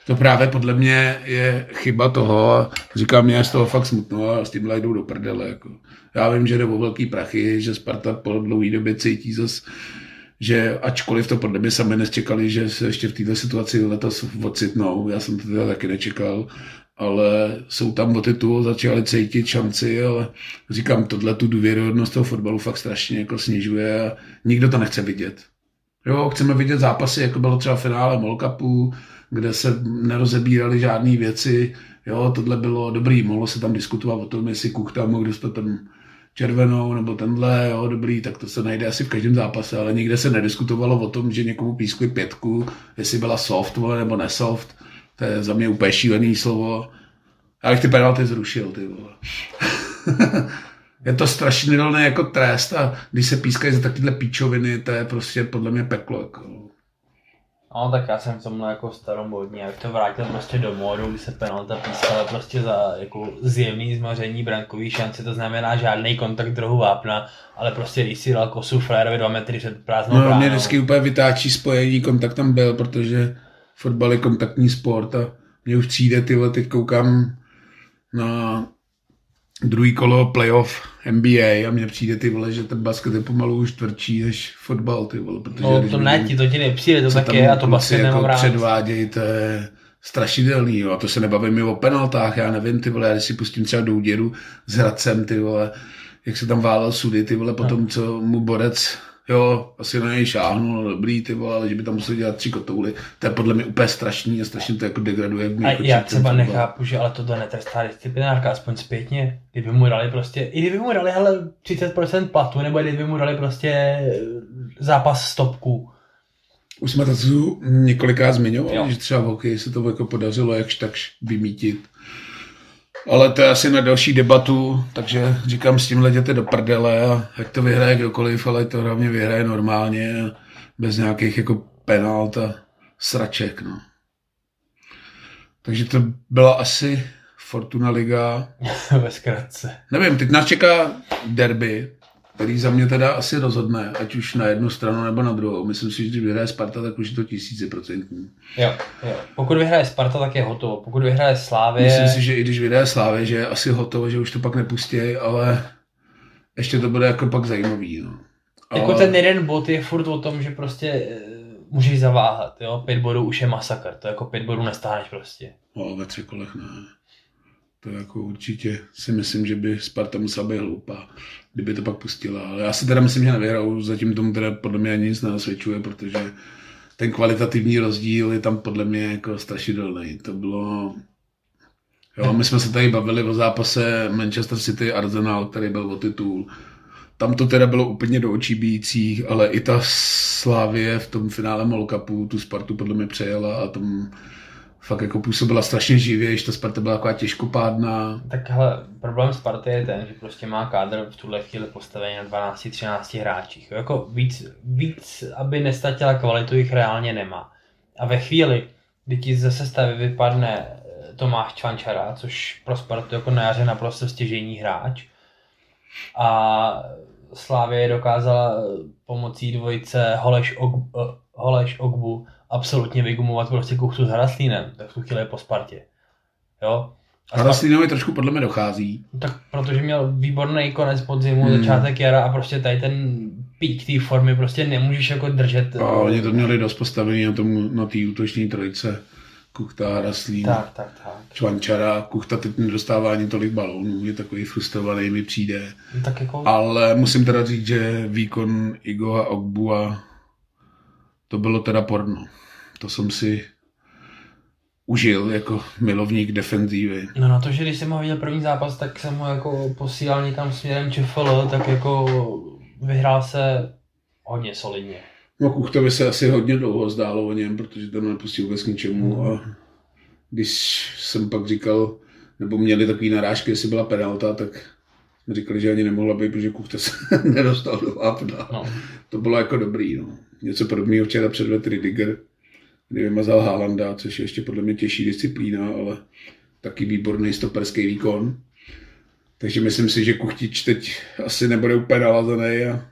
To právě podle mě je chyba toho a říkám, mě je z toho fakt smutno a s tímhle jdou do prdele. Jako. Já vím, že jde o velký prachy, že Sparta po dlouhé době cítí zase, že ačkoliv to podle mě sami nečekali, že se ještě v této situaci letos ocitnou, já jsem to teda taky nečekal, ale jsou tam o titul, začali cítit šanci, ale říkám, tohle tu důvěryhodnost toho fotbalu fakt strašně jako snižuje a nikdo to nechce vidět. Jo, chceme vidět zápasy, jako bylo třeba finále M O L Cupu, kde se nerozebíraly žádné věci, jo, tohle bylo dobrý, mohlo se tam diskutovat o tom, jestli Kuchta mohl dostat tam červenou nebo tenhle, jo, dobrý, tak to se najde asi v každém zápase, ale nikde se nediskutovalo o tom, že někomu pískli pětku, jestli byla soft, vole, nebo nesoft, to je za mě úplně šílený slovo, já bych ty penalty zrušil, ty vole. Je to strašidelné jako trest a když se pískají za takové píčoviny, to je prostě podle mě peklo, jako. No tak já jsem v tomhle jako staromodní, jak to vrátil prostě do módu, kdy se penalta pískala prostě za jako zjevný zmaření brankový šance, to znamená žádný kontakt rohu vápna, ale prostě když si dal kosu frajerovi dva metry před prázdnou bránou. No mě vždycky úplně vytáčí spojení, kontakt tam byl, protože fotbal je kontaktní sport a mě už přijde tyhle, teď koukám na druhý kolo playoff N B A a mně přijde ty vole, že ten basket je pomalu už tvrdší než fotbal, ty vole, protože no, to ne, ti to ti nepřijde, to taky je a to basket nemám rád. Předvádějí, to je strašidelný, jo, a to se nebavím i o penaltách, já nevím, ty vole, já když si pustím třeba do úděru s Hradcem, ty vole, jak se tam válel sudy, ty vole, potom co mu borec, jo, asi na něj šáhnul, dobrý, ty vole, ale že by tam museli dělat tři kotouly, to je podle mě úplně strašný a strašně to jako degraduje. A já třeba nechápu, že ale tohle netrestá disciplinárka, aspoň zpětně, kdyby mu dali prostě, i kdyby mu dali hele třicet procent platu, nebo kdyby mu dali prostě zápas stopku. Už jsme to několikrát zmiňovali, jo. Že třeba v hokeji se to jako podařilo jakž takž vymítit. Ale to je asi na další debatu, takže říkám, s tím jděte do prdele a jak to vyhraje kdokoliv, ale to hlavně vyhraje normálně, bez nějakých jako penalt a sraček, no. Takže to byla asi Fortuna Liga. Ve zkratce. Nevím, teď nás čeká derby, který za mě teda asi rozhodne, ať už na jednu stranu nebo na druhou. Myslím si, že když vyhraje Sparta, tak už je to tisíciprocentní. Jo, jo. Pokud vyhraje Sparta, tak je hotovo. Pokud vyhraje Slávě... Myslím si, že i když vyhraje Slávě, že je asi hotovo, že už to pak nepustí, ale ještě to bude jako pak zajímavý. No. Ale... Jako ten jeden bod je furt o tom, že prostě můžeš zaváhat. Jo? Pět bodů už je masakr. To jako pět bodů nestáhneš prostě. No, ve tři kolech ne. To jako určitě si myslím, že by Sparta musela být hloupá, kdyby to pak pustila. Ale já si teda myslím, že nevyhraju, zatím tomu teda podle mě nic nenasvědčuje, protože ten kvalitativní rozdíl je tam podle mě jako strašidelný. To bylo... Jo, my jsme se tady bavili o zápase Manchester City Arsenal, který byl o titul. Tam to teda bylo úplně do očí bíjících, ale i ta Slavie v tom finále M O L Cupu tu Spartu podle mě přejela a tam... Fakt jako působila strašně živě, že ta Sparta byla taková těžkopádná. Tak hele, problém Sparty je ten, že prostě má kádr v tuhle chvíli postavený na dvanáct třináct hráčích. Jako víc, víc, aby nestatila kvalitu, jich reálně nemá. A ve chvíli, kdy ti ze sestavy vypadne Tomáš Čvančara, což pro Spartu jako na jaře naprosto stěžejní hráč, a Slavie dokázala pomocí dvojice Holeš Ogbu, Holeš Ogbu absolutně vygumovat prostě Kuchtu s Haraslínem, tak v tu chvíli je po Spartě. Jo? A Haraslínovi Spart... trošku podle mě dochází. Tak protože měl výborný konec podzimu, hmm. začátek jara a prostě tady ten pík té formy prostě nemůžeš jako držet. A oni to měli dost postavený na tom, na té útočné trojice. Kuchta, Haraslín, tak, tak, tak. Čvančara, Kuchta teď nedostává ani tolik balónů, je takový frustrovaný, mi přijde. Tak jako... Ale musím teda říct, že výkon Igoha Ogbu a to bylo teda porno. To jsem si užil jako milovník defenzívy. No na to, že když jsem ho viděl první zápas, tak jsem ho jako posílal někam směrem Č F L, tak jako vyhrál se hodně solidně. No Kuchtovi se asi hodně dlouho zdálo o něm, protože tam nepustil vůbec k ničemu a když jsem pak říkal, nebo měli takový narážky, jestli byla penalta, tak říkali, že ani nemohla být, protože Kuchta se nedostal do vápna. No. To bylo jako dobrý, no. Něco podobného včera předvedl Rydiger, kdy vymazal Haalanda, což je ještě podle mě těžší disciplína, ale taky výborný stoperský výkon. Takže myslím si, že Kuchtič teď asi nebude úplně nalazený a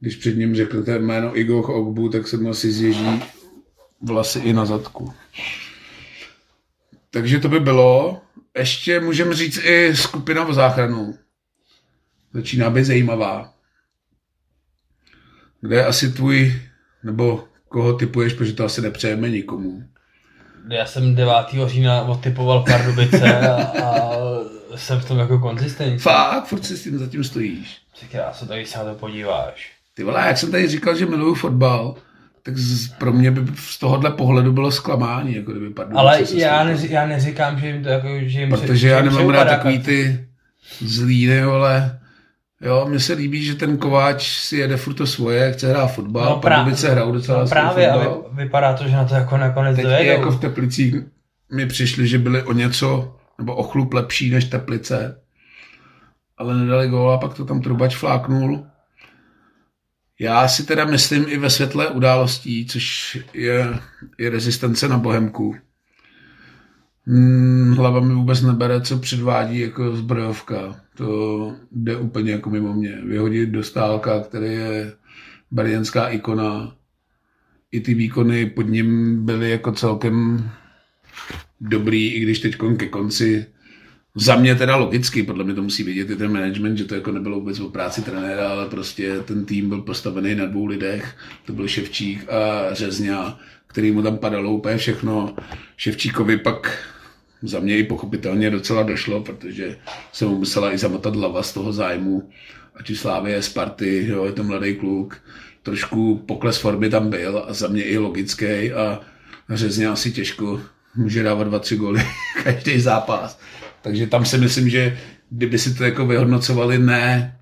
když před ním řeknete jméno Igoh Ogbu, tak se mu asi zježí vlasy i na zadku. Takže to by bylo. Ještě můžeme říct i skupina o záchranu. Začíná být zajímavá. Kde je asi tvůj, nebo koho typuješ, protože to asi nepřejeme nikomu. Já jsem devátého října odtypoval Pardubice a, a jsem v tom jako konzistentní. Fakt, furt si s tím zatím stojíš. Říká, co tady se na to podíváš. Ty vole, jak jsem tady říkal, že miluju fotbal, tak z, pro mě by z tohohle pohledu bylo zklamání, jako kdyby Pardubice. Ale já, neři, já neříkám, že jim to jako, že jim protože že já jim nemám rád takový ty Zlíny, vole. Jo, mně se líbí, že ten Kováč si jede furt to svoje, chce hrát fotbal, no Pardubice hrajou docela no právě svůj fotbal. A vypadá to, že na to jako nakonec dojedou. Teď jako v Teplicích mi přišli, že byli o něco, nebo o chlup lepší než Teplice, ale nedali gól a pak to tam Trubač fláknul. Já si teda myslím i ve světle událostí, což je, je rezistence na Bohemku. Hmm, hlava mi vůbec nebere, co předvádí jako zbrojovka. To jde úplně jako mimo mě. Vyhodit do Stálka, který je brněnská ikona. I ty výkony pod ním byly jako celkem dobrý, i když teď ke konci. Za mě teda logicky, podle mě to musí vidět i ten management, že to jako nebylo vůbec o práci trenéra, ale prostě ten tým byl postavený na dvou lidech. To byl Ševčík a Řezňa, který mu tam padalo úplně všechno. Ševčíkovi pak za mě i pochopitelně docela došlo, protože se mu musela i zamotat hlava z toho zájmu. Ať už Slavie, Sparty, jo, je to mladý kluk. Trošku pokles formy tam byl a za mě i logický a Řezňa asi těžko může dávat dva, tři góly každý zápas. Takže tam si myslím, že kdyby si to jako vyhodnocovali, ne.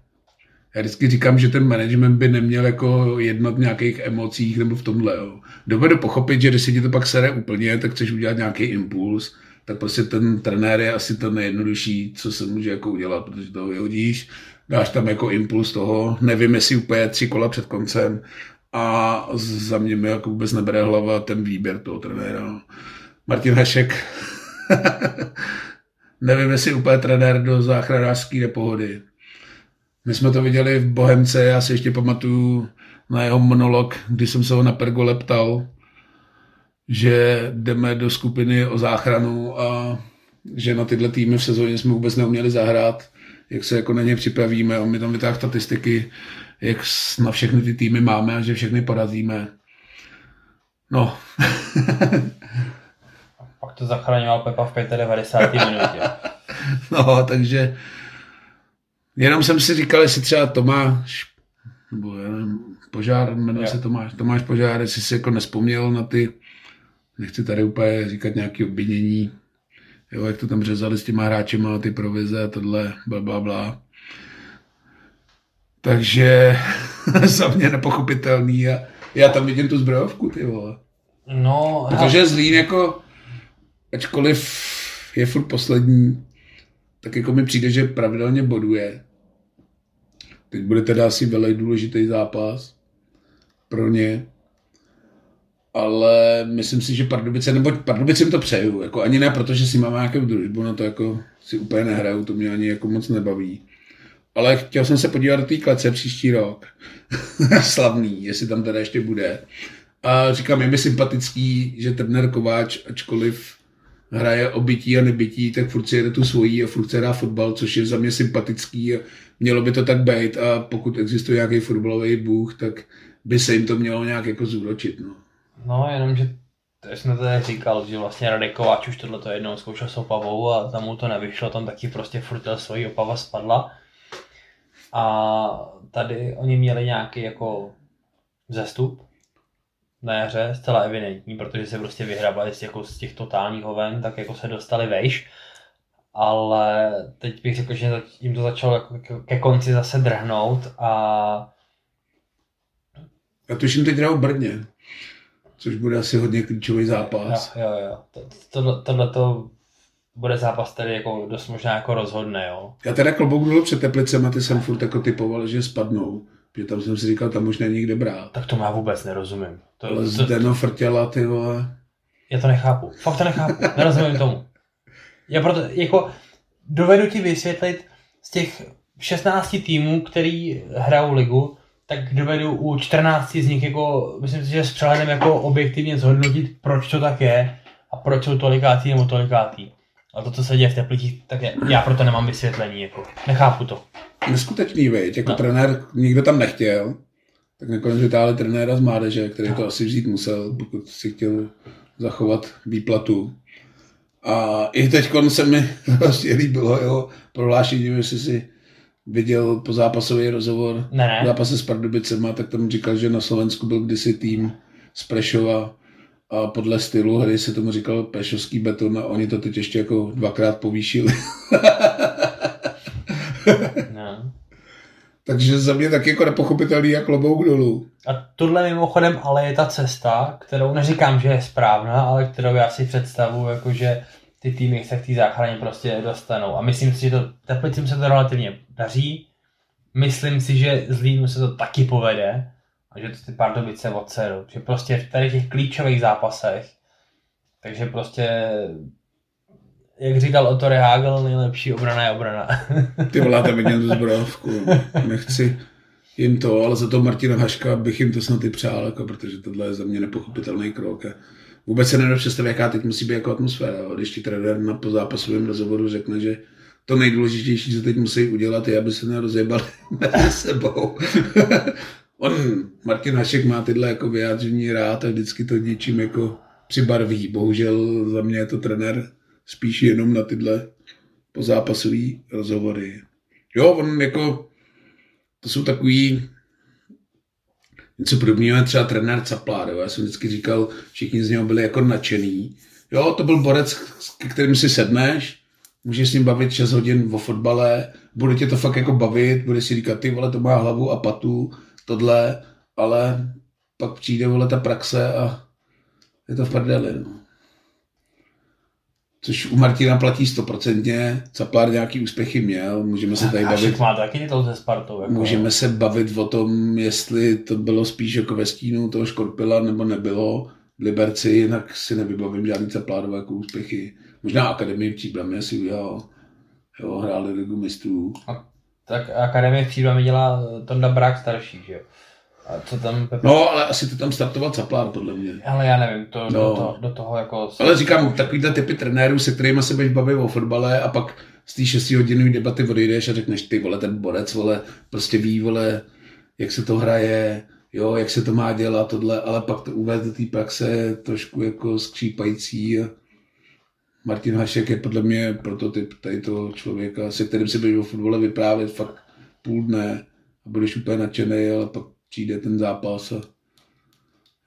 Já vždycky říkám, že ten management by neměl jako jednat v nějakých emocích nebo v tomhle. Jo. Dovedu pochopit, že když si ti to pak sere úplně, tak chceš udělat nějaký impuls, tak prostě ten trenér je asi to nejjednodušší, co se může jako udělat, protože toho vyhodíš, dáš tam jako impuls toho, nevím, jestli úplně tři kola před koncem a za mě mi jako vůbec nebere hlava ten výběr toho trenéra. Martin Hašek. Nevím, jestli úplně trenér do záchranářské nepohody. My jsme to viděli v Bohemce, já si ještě pamatuju na jeho monolog, kdy jsem se ho na pergole ptal, že jdeme do skupiny o záchranu a že na tyhle týmy v sezóně jsme vůbec neuměli zahrát, jak se jako na ně připravíme. On mi tam vytáhl statistiky, jak na všechny ty týmy máme a že všechny porazíme. No. Pak to zachraňoval Pepa v devadesátý pátý minutě. No, takže jenom jsem si říkal, jestli třeba Tomáš, nebo já nevím, Požár, jmenuje se Tomáš, Tomáš Požár, jestli si jako nespomněl na ty, nechci tady úplně říkat nějaké obvinění, jo, jak to tam řezali s těma hráčima, ty provize a tohle, blablabla. Bla, bla. Takže za mě nepochopitelný a já tam vidím tu zbrojovku, ty vole. No, protože Zlín jako ačkoliv je furt poslední, tak jako mi přijde, že pravidelně boduje. Teď bude teda asi velmi důležitý zápas pro ně. Ale myslím si, že Pardubice, nebo Pardubicím to přeju. Jako ani ne, protože si mám nějakou družbu, na to jako si úplně nehraju, to mě ani jako moc nebaví. Ale chtěl jsem se podívat do té klece příští rok. Slavný, jestli tam teda ještě bude. A říkám, je mi sympatický, že trenér Kováč, ačkoliv hraje o bytí a nebytí, tak furt si jede tu svojí a furt se dá fotbal, což je za mě sympatický a mělo by to tak být a pokud existuje nějaký fotbalový bůh, tak by se jim to mělo nějak jako zúročit. No, no jenomže jsem to tady říkal, že vlastně Radej Kováč už tohleto jednou zkoušel s Opavou a tam mu to nevyšlo, tam taky prostě furt ta svojí Opava spadla a tady oni měli nějaký jako zestup na jaře, zcela evidentní, protože se prostě vyhrabali z, jako z těch totálních hoven, tak jako se dostali vejš. Ale teď bych řekl, že jim to začalo jako ke konci zase drhnout a... Já tuším teď hraju v Brně, což bude asi hodně klíčový zápas. Jo, jo, jo. Tohle, tohleto bude zápas tady jako dost možná jako rozhodne, jo. Já teda klobouk dolo před Teplicem a ty jsem furt jako typoval, že spadnou. Že tam jsem si říkal, tam už není kde brát. Tak to má vůbec nerozumím. To, ale Zdeno Frtěla, ty vole. Já to nechápu. Fakt to nechápu. Nerozumím tomu. Já proto, jako, dovedu ti vysvětlit z těch šestnácti týmů, který hrajou ligu, tak dovedu u čtrnácti z nich, jako, myslím si, že s přehledem jako objektivně zhodnotit, proč to tak je a proč jsou tolikátí nebo tolikátí. A to, co se děje v Teplicích, tak je, já proto nemám vysvětlení, jako, nechápu to. Neskutečný, veď, jako no. Trenér, nikdo tam nechtěl, tak nakonec vytáhli trenéra z mládeže, který no. to asi vzít musel, pokud si chtěl zachovat výplatu. A i teď se mi vlastně líbilo jeho prohlášení, jestli si viděl po zápasový rozhovor, ne, ne. zápase s Pardubicema, tak tam říkal, že na Slovensku byl kdysi tým z Prešova a podle stylu hry se tomu říkal Prešovský beton a oni to teď ještě jako dvakrát povýšili. No. Takže za mě taky jako nepochopitelný jak klobouk dolů. A tohle mimochodem ale je ta cesta, kterou neříkám, že je správná, ale kterou já si představuji, jakože ty týmy se k té záchraně prostě dostanou. A myslím si, že to Teplicím se to relativně daří. Myslím si, že Zlínu se to taky povede a že to ty Pardubice odserou. Že prostě v tady těch klíčových zápasech, takže prostě... Jak říkal Otto Rehagel, nejlepší obrana je obrana. Ty voláte mě tu zbrojovku, nechci jim to, ale za to Martina Haška bych jim to snad i přál, jako, protože tohle je za mě nepochopitelný krok. Vůbec se nedá představit, jaká teď musí být jako atmosféra. Když ti trenér na pozápasovém rozhovoru řekne, že to nejdůležitější, co teď musí udělat, je, aby se nerozjebali mezi sebou. On, Martin Hašek, má tyhle jako vyjádření rád a vždycky to něčím jako přibarví. Bohužel za mě je to trenér spíš jenom na tyhle pozápasový rozhovory. Jo, on jako, to jsou takový, něco podobného třeba trenér Caplá, já jsem vždycky říkal, všichni z něho byli jako nadšený. Jo, to byl borec, ke kterým si sedneš, můžeš s ním bavit šest hodin o fotbale, bude tě to fakt jako bavit, budeš si říkat, ty vole, to má hlavu a patu, tohle, ale pak přijde, vole, ta praxe a je to v prdeli, no. Což u Martina platí stoprocentně, Caplár nějaký úspěchy měl, můžeme se tady bavit... má taky se Spartou. Jako... Můžeme se bavit o tom, jestli to bylo spíš jako ve stínu toho Škorpila, nebo nebylo v Liberci, jinak si nevybavím žádný Caplárové jako úspěchy. Možná Akademii v Příbrami si udělal, jo, hráli ligu mistrů. A, tak Akademie v Příbrami dělá Tonda Brák starší, že jo? A co tam Pepe... No, ale asi to tam startoval Caplár, podle mě. Ale já nevím, to, no. do, to, do toho jako... Ale říkám, takovýhle typy trenérů, se kterými se budeš bavit o fotbale a pak z té šestihodinové debaty odejdeš a řekneš, ty vole, ten borec, vole, prostě ví, vole, jak se to hraje, jo, jak se to má dělat, tohle, ale pak to uvést do té praxe trošku jako skřípající. Martin Hašek je podle mě prototyp tady toho člověka, se kterým se budeš o fotbale vyprávět fakt půl dne a budeš úplně nadšenej, ale pak přijde ten zápas a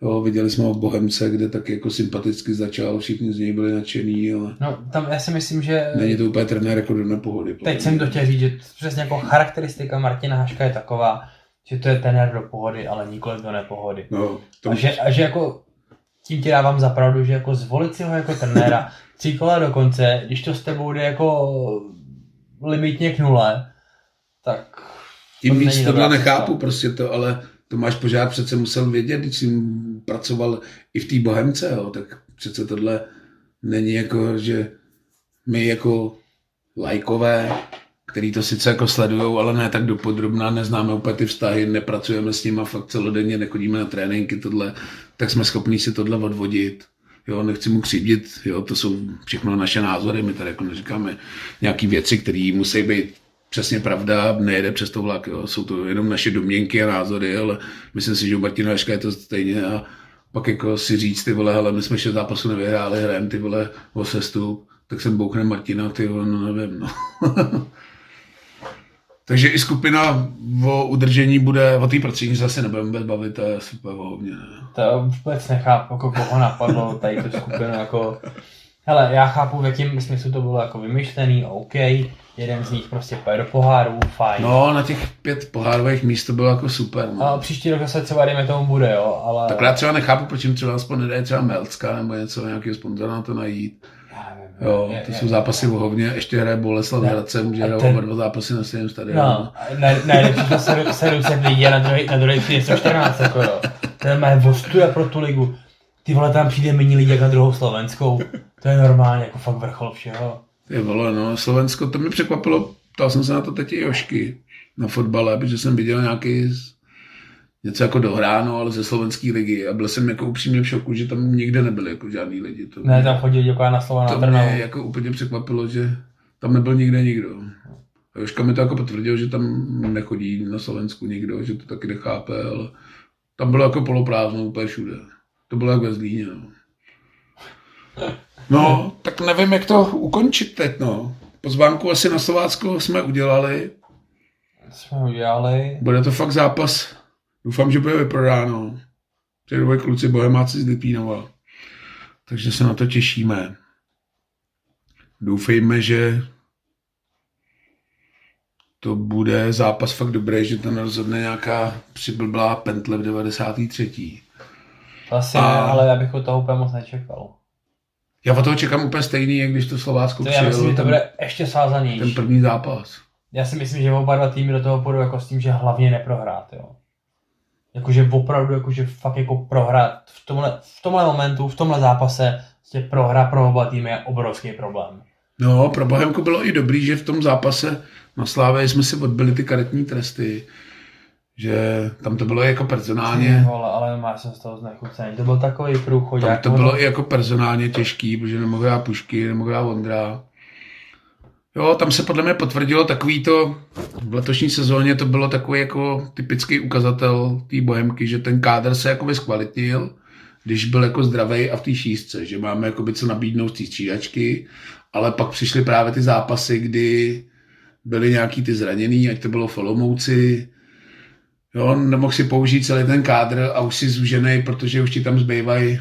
jo, viděli jsme ho v Bohemce, kde tak jako sympaticky začal, všichni z něj byli nadšený, ale... No, tam já si myslím, že... Není to úplně trenér jako do nepohody. Teď jsem to chtěl říct, že přesně jako charakteristika Martina Haška je taková, že to je trenér do pohody, ale nikoliv do nepohody. No, to... a, že, a že jako, tím ti dávám za pravdu, že jako zvolit si ho jako trenéra, tři kola do konce, když to s tebou jde jako limitně k nule, tak... Tím víc tohle nechápu prostě to, ale... Tomáš Požár přece musel vědět, když jsem pracoval i v té Bohemce, jo, tak přece tohle není jako, že my jako lajkové, který to sice jako sledujou, ale ne tak dopodrobná, neznáme úplně ty vztahy, nepracujeme s nima fakt celodenně, nechodíme na tréninky tohle, tak jsme schopni si tohle odvodit. Jo, nechci mu křivdit, jo, to jsou všechno naše názory, my tady jako neříkáme nějaký věci, které musí být přesně pravda, nejede přes to vlak, jo. Jsou to jenom naše domněnky a názory, ale myslím si, že u Martina Haška je to stejně a pak jako si říct, ty vole, hele, my jsme šest zápasů nevyhráli, hrajeme, ty vole, o sestup, tak sem boukne Martina, ty vole, no nevím, no. Takže i skupina o udržení bude, o té prostřední zase nebudeme bavit, to je super vohovně, ne? To vůbec nechápu, jako koho napadlo tady tu skupinu, jako... Hele, já chápu, v jakém smyslu to bylo jako vymyšlený, OK, jeden z nich prostě půjde do pohárů, fajn. No, na těch pět pohárových míst to bylo jako super. No. A příští rok zase třeba dejme tomu bude, jo, ale... Tak já třeba nechápu, proč jim třeba aspoň nedají třeba Melcka nebo něco, nějakého sponzora na to najít. Já nevím. Jo, je, to je, jsou zápasy v Hovně, ještě hraje Boleslav s Hradcem, že hrajou oba dva zápasy na stejném stadionu. No, nejlepší to sedm set lidí a na druhý, na druhý přijde sto čtrnáct, jako jo. To je moje vostuja pro tu ligu. Ty vole, tam přijde méně lidí jak na druhou slovenskou. To je normálně, jako fakt vrchol všeho. Ty vole, no, Slovensko, to mě překvapilo, ptal jsem se na to teď i Jošky na fotbale, protože jsem viděl nějaký něco jako dohráno, ale ze slovenské ligy. A byl jsem jako upřímně v šoku, že tam nikde nebyli jako žádný lidi. To ne, mě, tam chodili jako na Slova na Trnavu. To mě jako úplně překvapilo, že tam nebyl nikde nikdo. A Joška mi to jako potvrdil, že tam nechodí na Slovensku nikdo, že to taky nechápe, ale tam bylo jako poloprázdno úplně všude. To bylo jak ve Zlíně, no. No, tak nevím, jak to ukončit teď, no. Pozvánku asi na Slovácko jsme udělali. Jsme udělali. Bude to fakt zápas. Doufám, že bude vyprodáno. Předobají kluci Bohemáci z Lipínova. Takže se na to těšíme. Doufejme, že to bude zápas fakt dobrý, že tam rozhodne nějaká přiblblá pentle v devadesátém třetím Vlastně, a... ale já bych od toho úplně moc nečekal. Já od toho čekám úplně stejný, jak když to Slovácko přijelo. Já myslím, že to bude ještě sázanější. Ten první zápas. Já si myslím, že oba dva týmy do toho půjdou jako s tím, že hlavně neprohrát, jo. Jakože opravdu, jakože fakt jako prohrát v tomhle, v tomhle momentu, v tomhle zápase, prostě prohra pro oba týmy je obrovský problém. No, pro Bohemku bylo i dobrý, že v tom zápase na Slávě jsme si odbyli ty karetní tresty, že tam to bylo jako personálně... Vole, ale máš se z toho znechucení, to byl takový průchod. Tam to bylo i jako personálně těžký, protože nemohl já Pušky, nemohl já Ondra. Jo, tam se podle mě potvrdilo takový to, v letošní sezóně to bylo takový jako typický ukazatel té Bohemky, že ten kádr se jakoby zkvalitnil, když byl jako zdravej a v té šístce, že máme jakoby co nabídnout z té střídačky, ale pak přišly právě ty zápasy, kdy byly nějaký ty zraněný, ať to bylo v Olomouci, jo, nemohl si použít celý ten kádr a už si zúženej, protože už ti tam zbývají,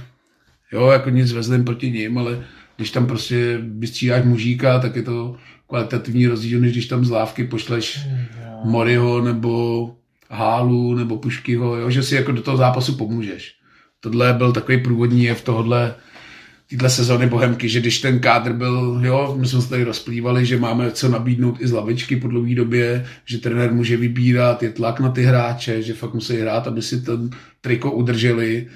jo, jako nic vezlem proti nim, ale když tam prostě vystřídáš mužíka, tak je to kvalitativní rozdíl, než když tam z lávky pošleš Moriho nebo Hálu nebo Puškyho, jo, že si jako do toho zápasu pomůžeš. Tohle byl takový průvodní jev tohodle, této sezóny Bohemky, že když ten kádr byl, jo, my jsme se tady rozplývali, že máme co nabídnout i z lavičky po dlouhé době, že trenér může vybírat, je tlak na ty hráče, že fakt musí hrát, aby si ten triko udrželi.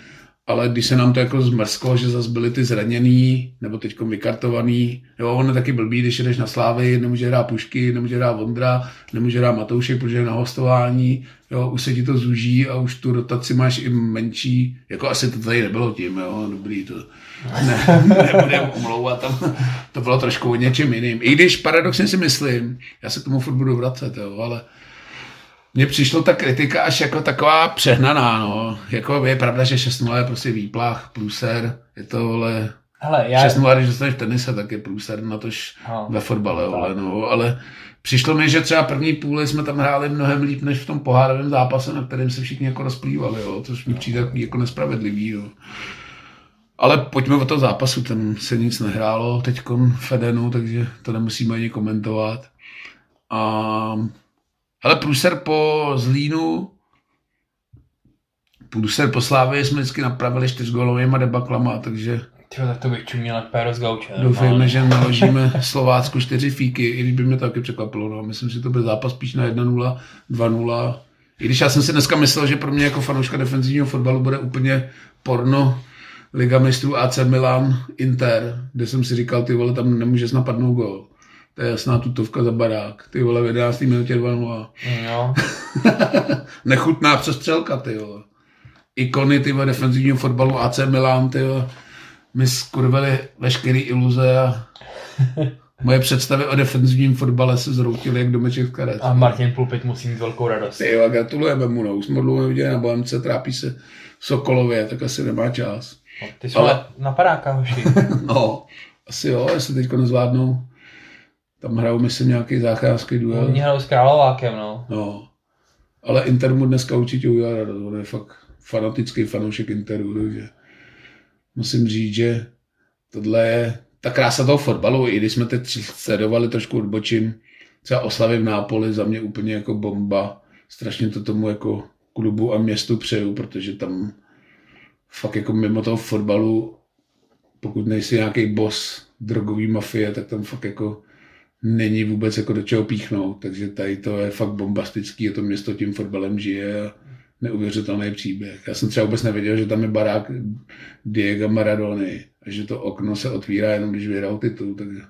Ale když se nám to jako zmrzklo, že zase byli ty zraněný, nebo teďko vykartovaný, jo, on je taky blbý, když jedeš na Slávy, nemůže hrát Pušky, nemůže hrát Vondra, nemůže hrát Matoušek, protože je na hostování, jo, už se ti to zúží a už tu rotaci máš i menší, jako asi to tady nebylo tím, jo, dobrý, to ne, nebudeme omlouvat, tam to bylo trošku o něčem jiným. I když paradoxně si myslím, já se k tomu furt budu vracet, jo, ale... Mně přišlo ta kritika až jako taková přehnaná, no. Jako je pravda, že šest nula je prostě výplach, průser, je to, vole... Já... šest nula, když dostaneš v tenise, tak je průser, natož no, ve fotbale, vole, no. Ale přišlo mi, že třeba první půli jsme tam hráli mnohem líp, než v tom pohárovém zápase, na kterém se všichni jako rozplývali, jo. Což mi přijde takový jako nespravedlivý, jo. Ale pojďme od toho zápasu, tam se nic nehrálo teďkon v Edenu, takže to nemusíme ani komentovat. A... Ale průser po Zlínu, průser po Slávě jsme vždycky napravili čtyřgólovýma debaklama, takže... Tyjo, tak to bych čuměl jak péro z gauče. Doufejme, že naložíme Slovácku čtyři fíky, i když by mě to taky překvapilo. No. Myslím, že to byl zápas spíš na jedna nula, dva nula. I když já jsem si dneska myslel, že pro mě jako fanouška defenzivního fotbalu bude úplně porno Liga mistrů A C Milan Inter, kde jsem si říkal, ty vole, tam nemůžeš napadnout gól. To je jasná tutovka za barák, ty vole, v jedenácté minutě dva nula. No. Nechutná přestřelka, ty vole. Ikony, ty vole, defenzivního fotbalu A C Milan, ty vole. My skurvili veškerý iluze a moje představy o defenzivním fotbale se zroutily jak domeček v karet. A Martin Pulpit musí mít velkou radost. Ty vole, gratulujeme mu, no. Už jsme dlouho viděli na Bohemce, trápí se Sokolově, tak asi nemá čas. No, ty jsou ale... na padáka, hoši. No, asi jo, jestli teďko nezvládnou. Tam hrajou, myslím, nějaký záchranářský duel. Oni hrajou s Královákem, no. No. Ale Inter mu dneska určitě udělá radost. On je fakt fanatický fanoušek Interu, takže musím říct, že tohle je ta krása toho fotbalu. I když jsme teď sledovali trošku odbočím, třeba oslavy v Nápoli, za mě úplně jako bomba. Strašně to tomu jako klubu a městu přeju, protože tam fakt jako mimo toho fotbalu, pokud nejsi nějaký boss drogový mafie, tak tam fakt jako není vůbec jako do čeho píchnout. Takže tady to je fakt bombastický a to město tím fotbalem žije a neuvěřitelný příběh. Já jsem třeba vůbec nevěděl, že tam je barák Diego Maradony a že to okno se otvírá jenom, když vyhrál titul. Takže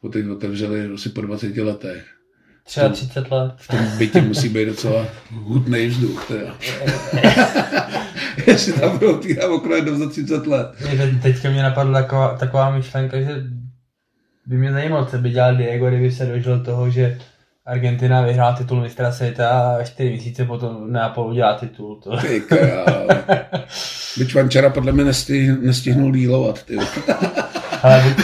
ho teď otevřeli asi po dvaceti letech. Třeba třicet let. V tom bytě musí být docela hutnej vzduch teda. Jestli tam budou týdám okno jednou za třicet let. Teďka mě napadla taková, taková myšlenka, že by mě zajímalo, co by dělal Diego, kdyby se dožil toho, že Argentina vyhrála titul mistra světa a čtyři měsíce potom Neapol udělá titul. To. Ty král. By Čvančara podle mě nestih, nestihnul lílovat, ty. Ale by,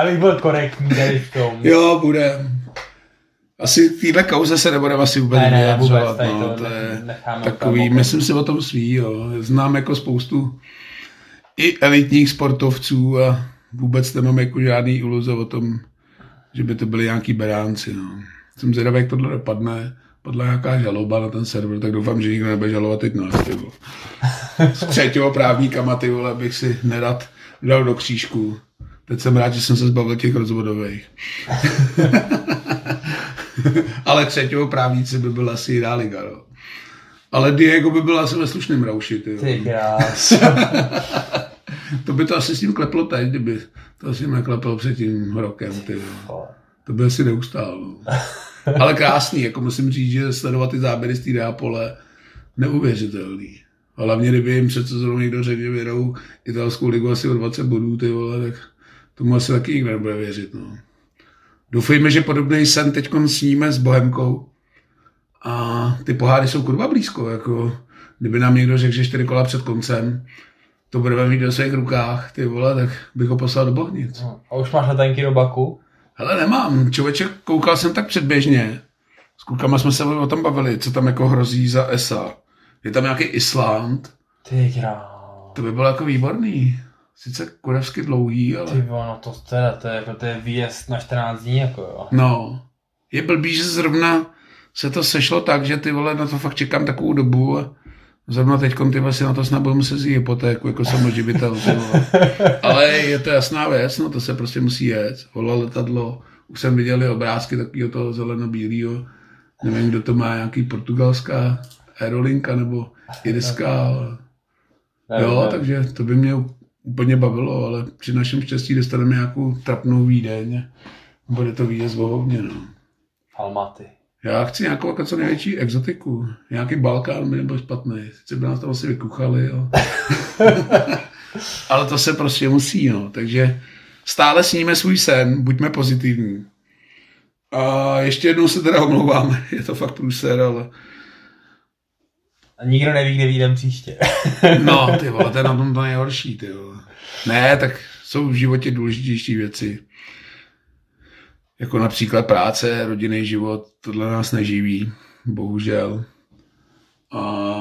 ale by byl korektní tady v tom. Jo, bude. Asi v téhle kauze se nebudeme asi vůbec ne, ne, vyjadřovat, vůbec, no, to, to je takový, myslím si o tom svý, jo. Znám jako spoustu i elitních sportovců a vůbec nemám jako žádný iluze o tom, že by to byli nějaký beránci, no. Jsem zvědavý, jak tohle dopadne, padla nějaká žaloba na ten server, tak doufám, že nikdo nebude žalovat teď nás, ty vole. S třetího právníkama, ty vole, bych si nerad dal do křížku. Teď jsem rád, že jsem se zbavil těch rozvodových. Ale třetího právníci by byla asi jiná liga, no. Ale Diego by byla asi ve slušném rauši, ty, ty krás. To by to asi s tím kleplo teď, kdyby to asi nekleplo před tím rokem, ty, no. To by asi neustál, no. Ale krásný, jako musím říct, že sledovat ty záběry z té Neapole, neuvěřitelný. A hlavně, kdyby jim před sezónou někdo řekl, že vědou italskou ligu asi o dvacet bodů, ty vole, tak tomu asi taky nikdo nebude věřit, no. Doufejme, že podobný sen teď sníme s Bohemkou a ty poháry jsou kurva blízko, jako kdyby nám někdo řekl, že čtyři kola před koncem to budeme mít do svých rukách, ty vole, tak bych ho poslal do Bohnic. A už máš letenky do Baku? Hele, nemám, člověče, koukal jsem tak předběžně, s klukama jsme se o tom bavili, co tam jako hrozí za E S A. Je tam nějaký Island, ty král. To by bylo jako výborný. Sice kurevsky dlouhý, ale... Ty no to teda, to je, to je výjezd na čtrnáct dní, jako jo. No, je blbý, že zrovna se to sešlo tak, že ty vole, na to fakt čekám takovou dobu a zrovna teďkom ty si na to snad budu muset zjít hypotéku, jako samoživitel, ale je to jasná věc, no to se prostě musí jet. Hola letadlo, už jsem viděl obrázky takového toho zelenobílýho, nevím, kdo to má, nějaký portugalská aerolinka nebo irská, jo, takže to by mě úplně bavilo, ale při našem štěstí dostaneme nějakou trapnou Vídeň. Bude to výjezd vohovně, no. Almaty. Já chci nějakou jako co největší exotiku. Nějaký Balkán by nebyl špatný. Sice by nás tam asi vykuchali, jo. Ale to se prostě musí, no. Takže stále sníme svůj sen, buďme pozitivní. A ještě jednou se teda omlouváme. Je to fakt průser, ale... A nikdo neví, kde vyjdem příště. No, ty vole, to je na tom to nejhorší, ty vole. Ne, tak jsou v životě důležitější věci. Jako například práce, rodinný život, tohle nás neživí, bohužel. A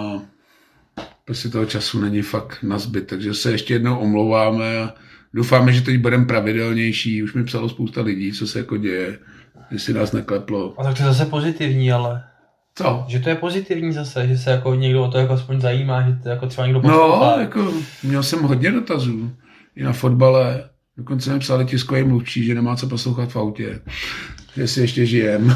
prostě toho času není fakt nazbyt, takže se ještě jednou omlouváme a doufáme, že teď budeme pravidelnější. Už mi psalo spousta lidí, co se jako děje, jestli nás nekleplo. A tak to je zase pozitivní, ale... Co? Že to je pozitivní zase, že se jako někdo o to jako aspoň zajímá, že to jako třeba někdo poslouchá. No, jako měl jsem hodně dotazů i na fotbale. Dokonce mi psali tiskový mluvčí, že nemá co poslouchat v autě. Že si ještě žijem.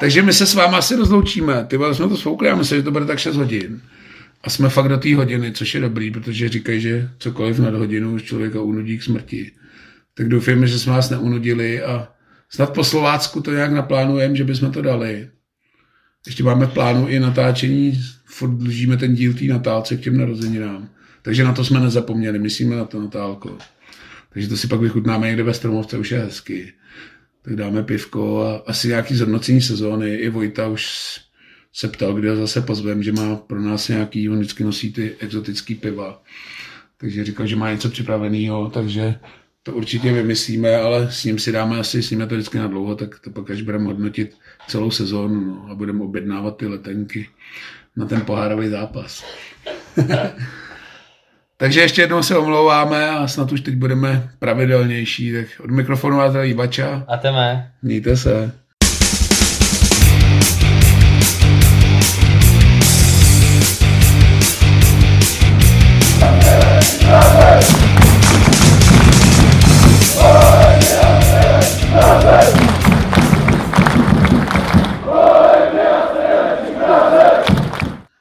Takže my se s váma asi rozloučíme. Ty vole, jsme to svoukli, já myslím, že to bude tak šest hodin. A jsme fakt do té hodiny, což je dobrý, protože říkají, že cokoliv nad hodinu už člověka unudí k smrti. Tak doufáme, že jsme vás neunudili a snad po Slovácku to nějak naplánujeme, že bychom to dali. Ještě máme plánu i natáčení, furt dlužíme ten díl tý Natálce k těm narozeninám. Takže na to jsme nezapomněli, myslíme na to, Natálko. Takže to si pak vychutnáme někde ve Stromovce, už je hezky. Tak dáme pivko a asi nějaký zhodnocení sezóny. I Vojta už se ptal, kde ho zase pozvem, že má pro nás nějaký, on vždycky nosí ty exotický piva. Takže říkal, že má něco připraveného, takže... To určitě vymyslíme, ale s ním si dáme asi, s ním to vždycky na dlouho, tak to pak až budeme hodnotit celou sezónu, no, a budeme objednávat ty letenky na ten pohárový zápas. Takže ještě jednou se omlouváme a snad už teď budeme pravidelnější, tak od mikrofonu vás zdraví Bača. A teme. Mějte se.